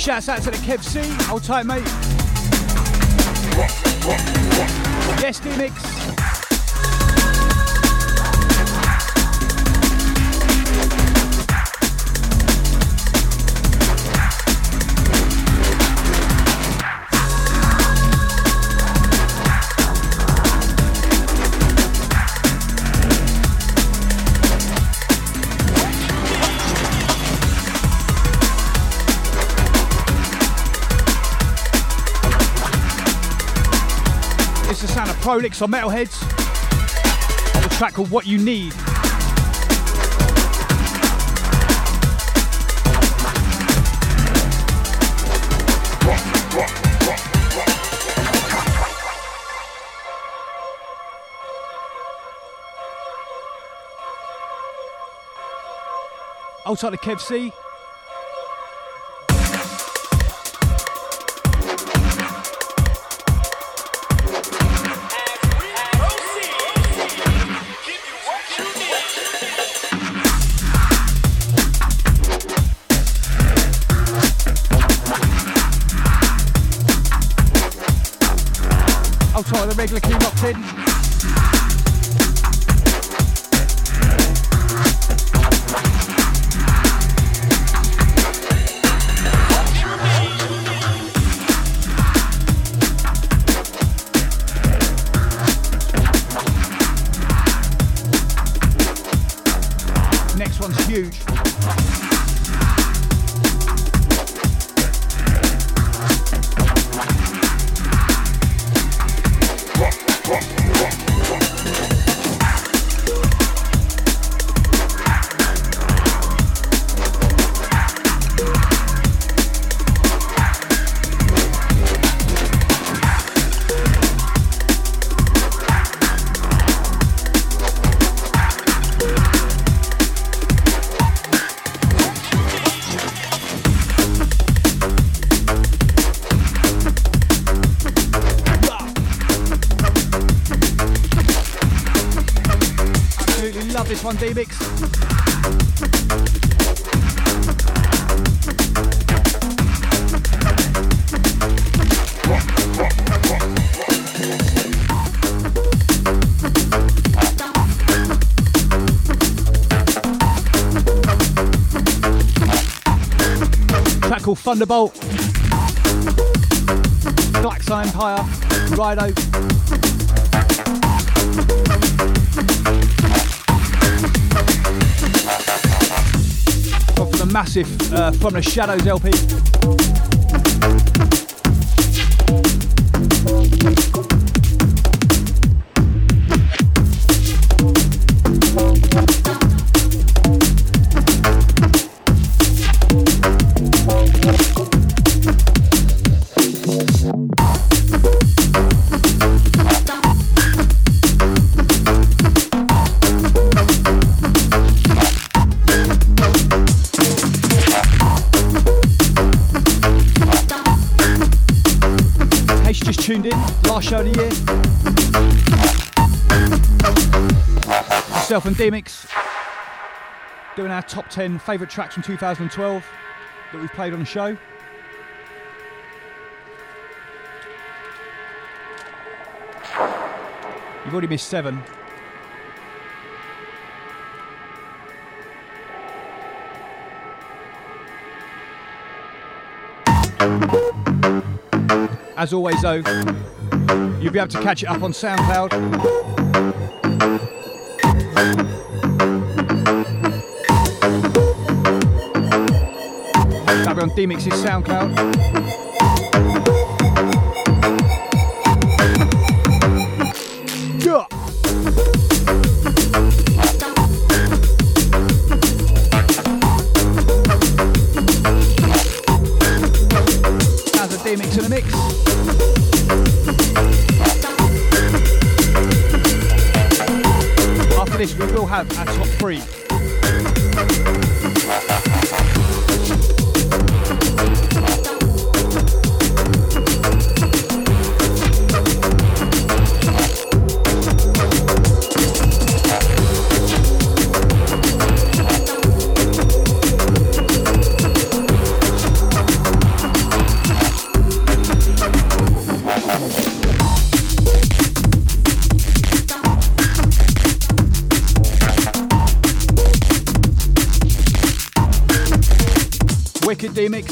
Big shouts out to the Kev C. Hold tight, mate. Yes, Demix. Prolix on Metalheads, on the track called What You Need. Outside the Kev C. The regular key locked in. Next one's huge. This one, Demix. Track called Thunderbolt, Black Sun Empire, Rido. Massive from the Shadows LP. Tuned in, last show of the year. Myself and Demix doing our top 10 favourite tracks from 2012 that we've played on the show. You've already missed 7. As always though, you'll be able to catch it up on SoundCloud. That'll be on Demix's SoundCloud. That's a Demix in the mix. This, we will have our top 3. wicked Demix.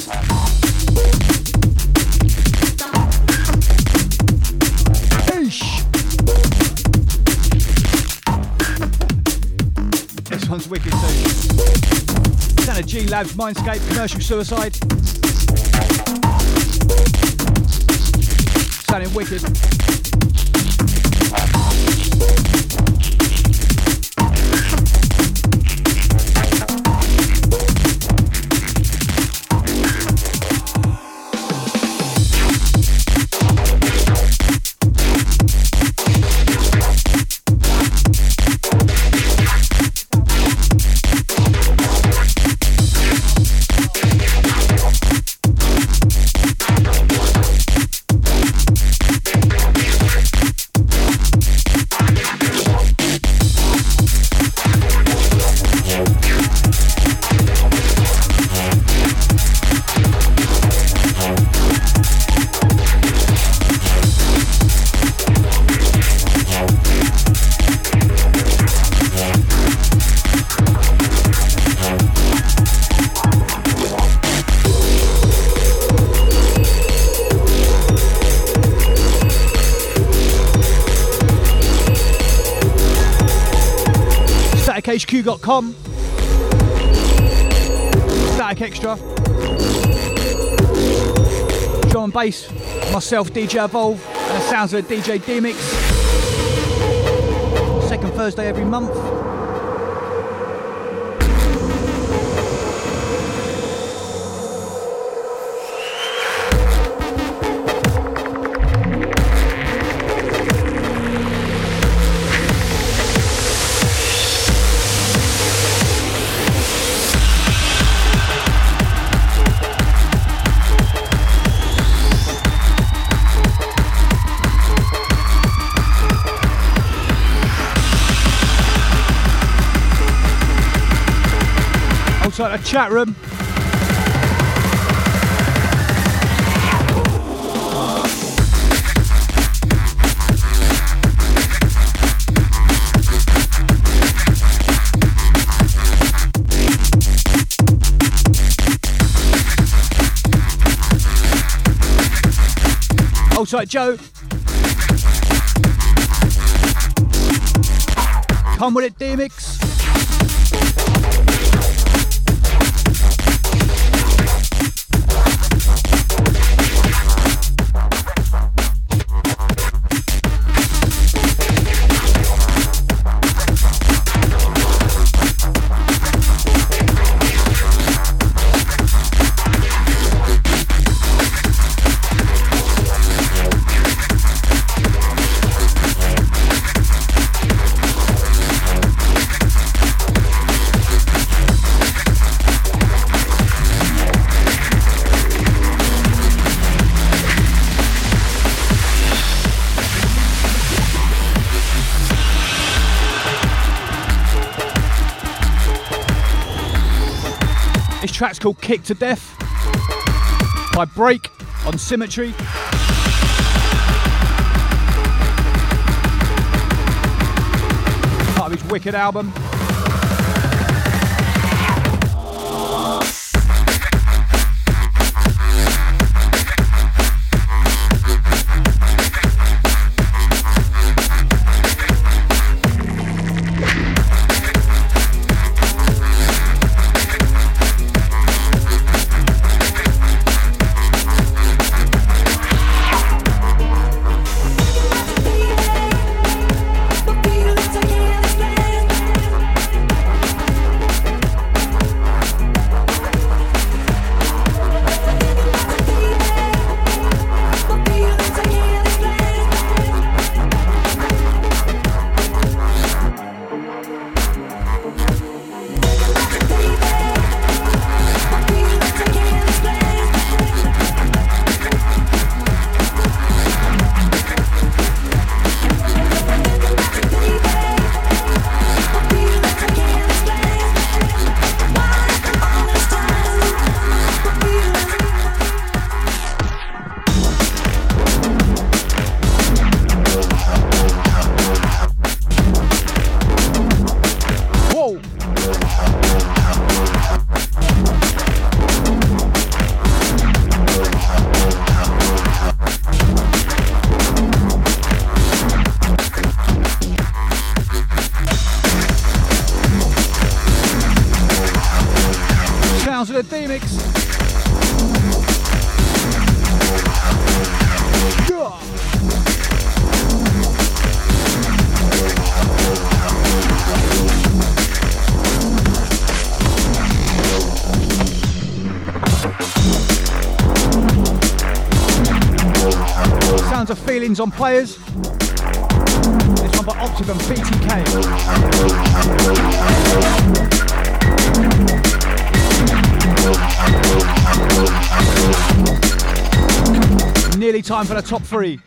This one's wicked too. Down to G Labs, Mindscape, Commercial Suicide. Sounding wicked. HQ.com, Static Extra, drum and bass, myself DJ Evolve, and the sounds of a DJ Demix. Second Thursday every month. Got a chat room. Hold tight, Joe. Come with it, Demix. Track's called Kick to Death by Break On Symmetry. Part of his wicked album. Sounds of feelings on players. This one by Optiv and BTK. Nearly time for the top three.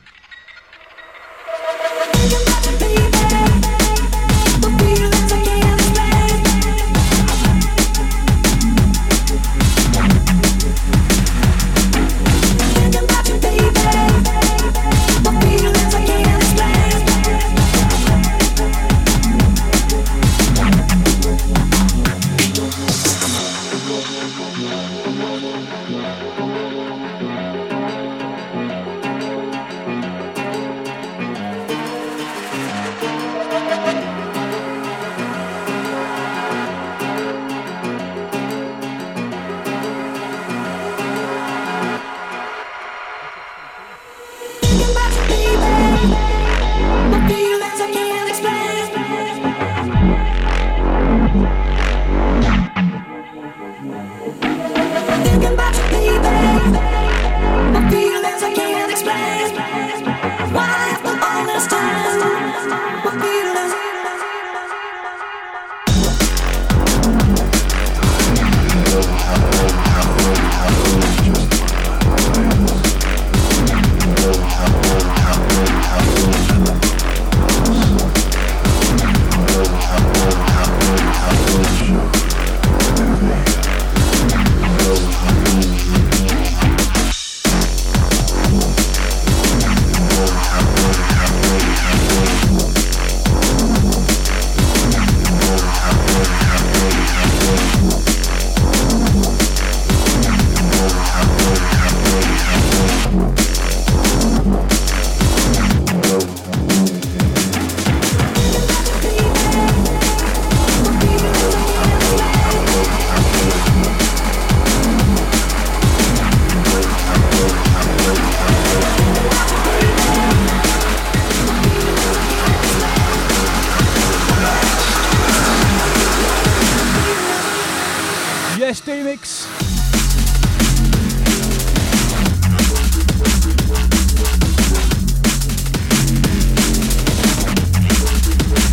Demix.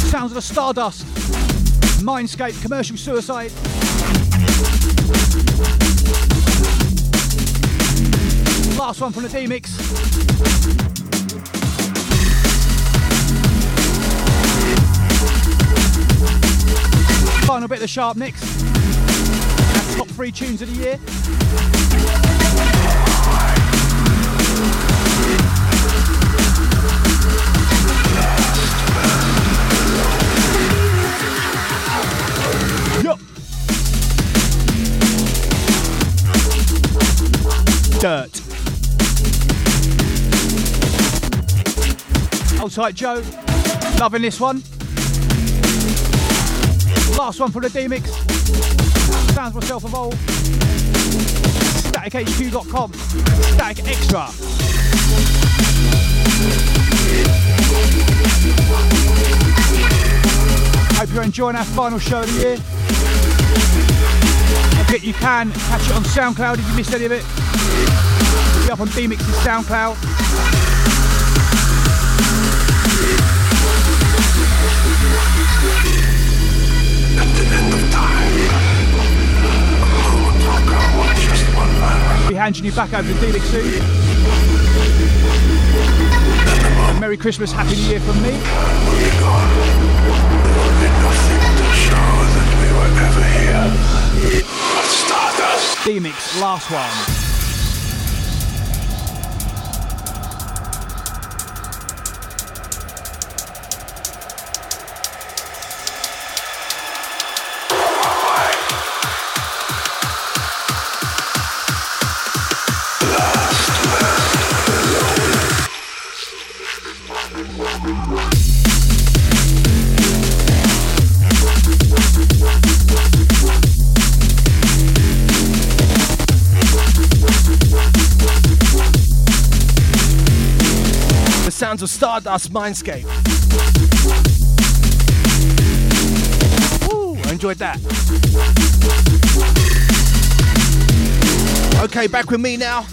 Sounds of the Stardust, Mindscape, Commercial Suicide. Last one from the Demix. Final bit of the sharp mix. Top three tunes of the year. Yup. Dirt. Hold tight, Joe. Loving this one. Last one for the Demix. Sounds myself Evolve. StaticHQ.com. Static Extra. Hope you're enjoying our final show of the year. I bet you can catch it on SoundCloud if you missed any of it. It'll be up on Demix's SoundCloud. At the end of time. We'll be handing you back over to Demix soon. Merry Christmas, Happy New Year from me. Demix, last one. sounds of Stardust, Mindscape. Ooh, I enjoyed that. Okay, back with me now.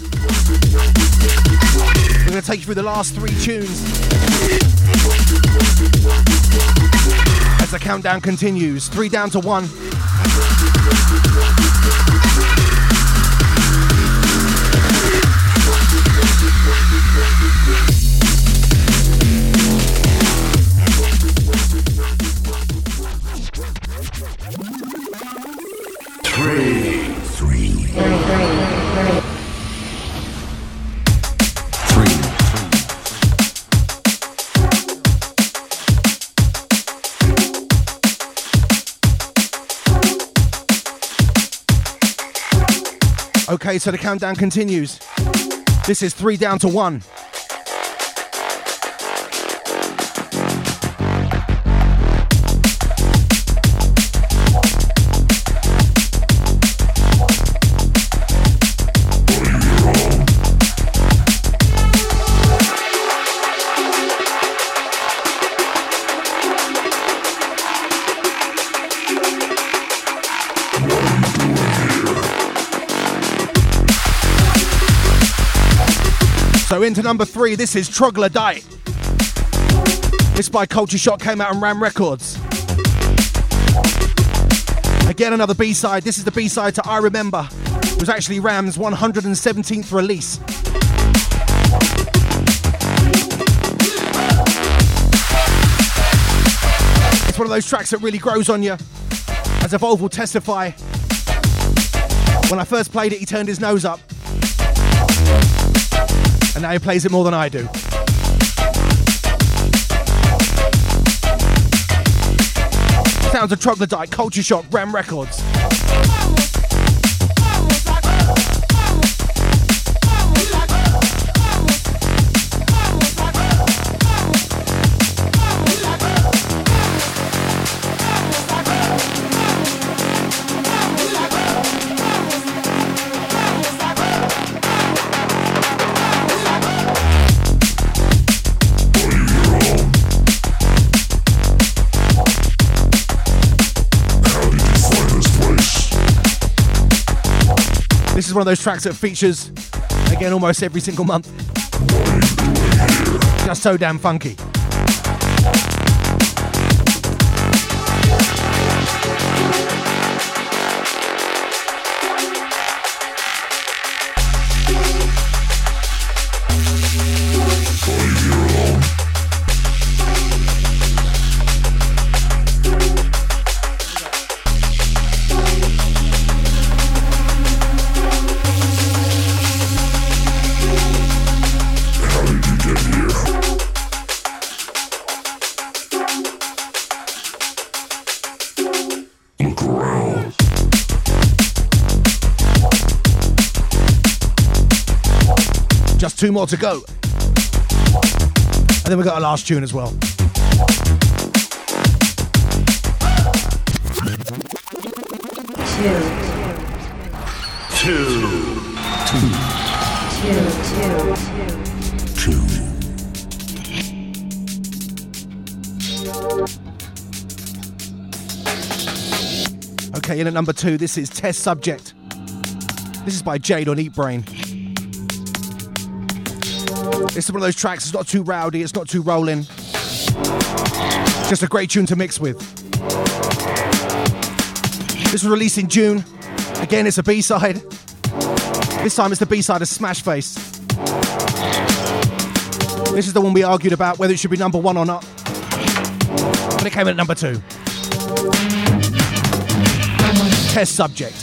We're going to take you through the last three tunes as the countdown continues. 3 down to 1. Okay, so the countdown continues. This is 3 down to 1. So into number 3, this is Troglodyte. This by Culture Shock, came out on Ram Records. Again, another B-side. This is the B-side to I Remember. It was actually Ram's 117th release. It's one of those tracks that really grows on you. As Evolve will testify, when I first played it, he turned his nose up. And now he plays it more than I do. Sounds of Troglodyte, Culture Shock, Ram Records. This is one of those tracks that features, again, almost every single month. Just so damn funky. Just 2 more to go. And then we got our last tune as well. Two. Okay, in at number 2, this is Test Subject. This is by Jade on Eat Brain. It's one of those tracks, it's not too rowdy, it's not too rolling. Just a great tune to mix with. This was released in June. Again, it's a B-side. This time it's the B-side of Smashface. This is the one we argued about whether it should be number 1 or not. But it came in at number 2. Test Subject.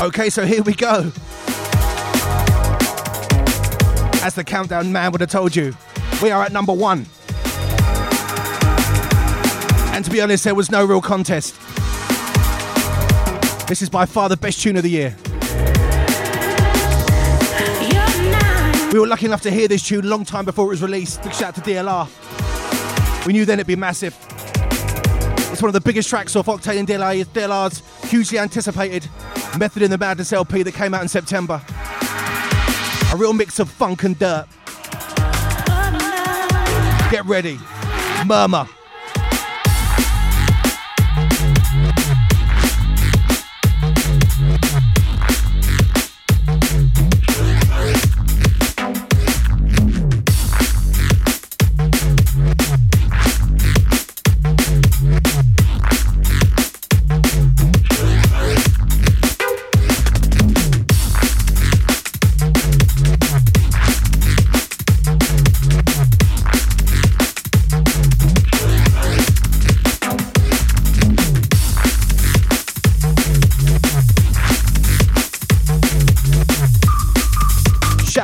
Okay, so here we go. As the countdown man would have told you, we are at number one. And to be honest, there was no real contest. This is by far the best tune of the year. We were lucky enough to hear this tune a long time before it was released. Big shout out to DLR. We knew then it'd be massive. It's one of the biggest tracks off Octane and DLR's hugely anticipated Method in the Madness LP that came out in September. A real mix of funk and dirt. Get ready. Murmur.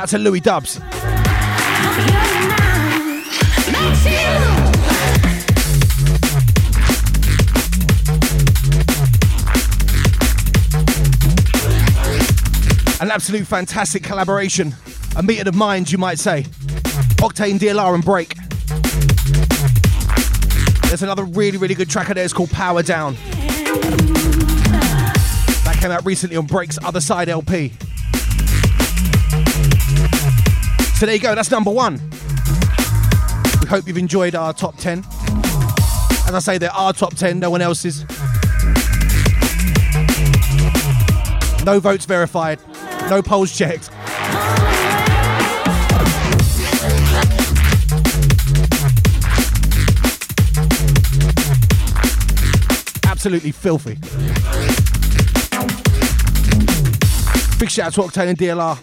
To Louie Dubs. An absolute fantastic collaboration. A meeting of minds, you might say. Octane, DLR and Break. There's another really, really good track of theirs called Power Down. That came out recently on Break's Other Side LP. So there you go, that's number one. We hope you've enjoyed our top 10. As I say, they're our top 10, no one else's. No votes verified, no polls checked. Absolutely filthy. Big shout out to Octane and DLR.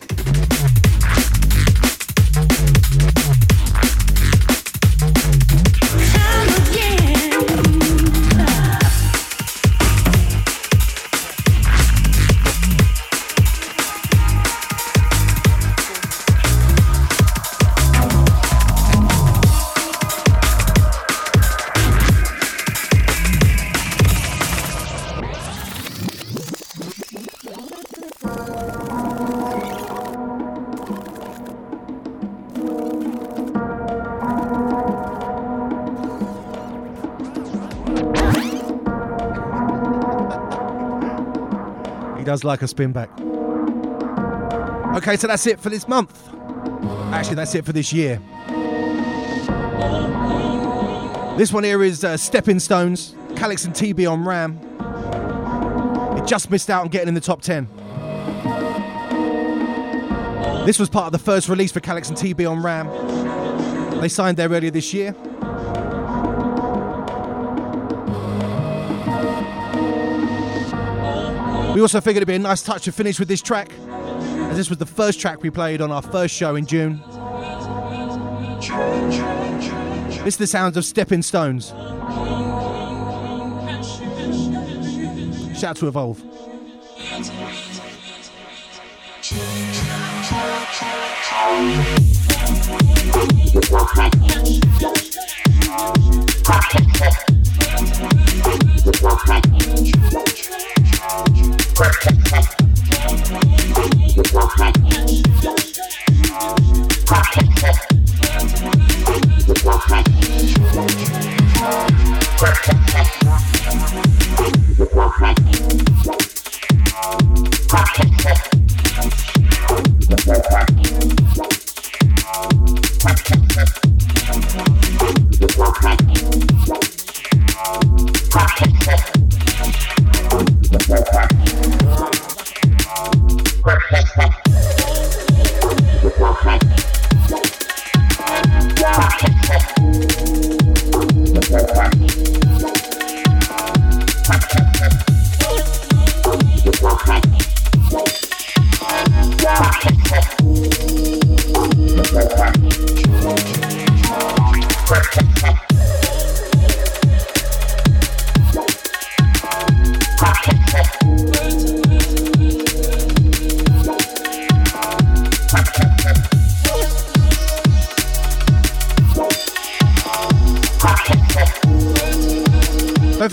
Does like a spin back. Okay, so that's it for this month. Actually, that's it for this year. This one here is Stepping Stones, Calix and TB on Ram. It just missed out on getting in the top 10. This was part of the first release for Calix and TB on Ram. They signed there earlier this year. We also figured it'd be a nice touch to finish with this track, as this was the first track we played on our first show in June. This is the sounds of Stepping Stones. Shout out to Evolve.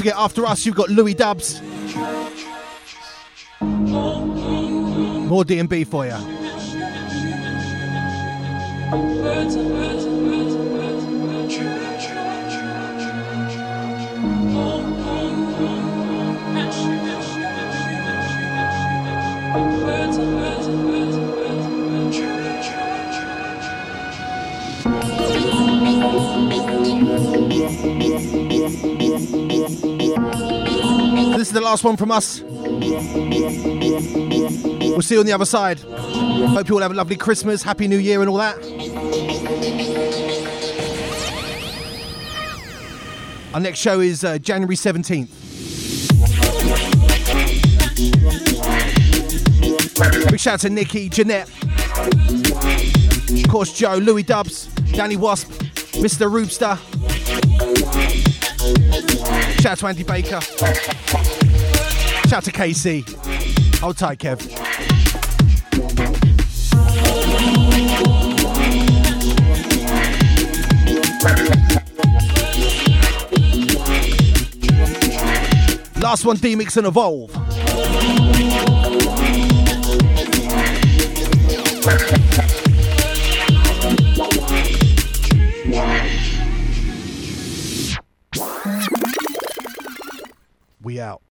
forget, after us, you've got Louie Dubs. More D&B for you. This is the last one from us. We'll see you on the other side. Hope you all have a lovely Christmas, Happy New Year and all that. Our next show is January 17th. Big shout out to Nicky, Jeanette, of course Joe, Louie Dubs, Danny Wasp, Mr. Roobster. Shout out to Andy Baker. Shout out to KC. Hold tight, Kev. Last one, Demix and Evolve.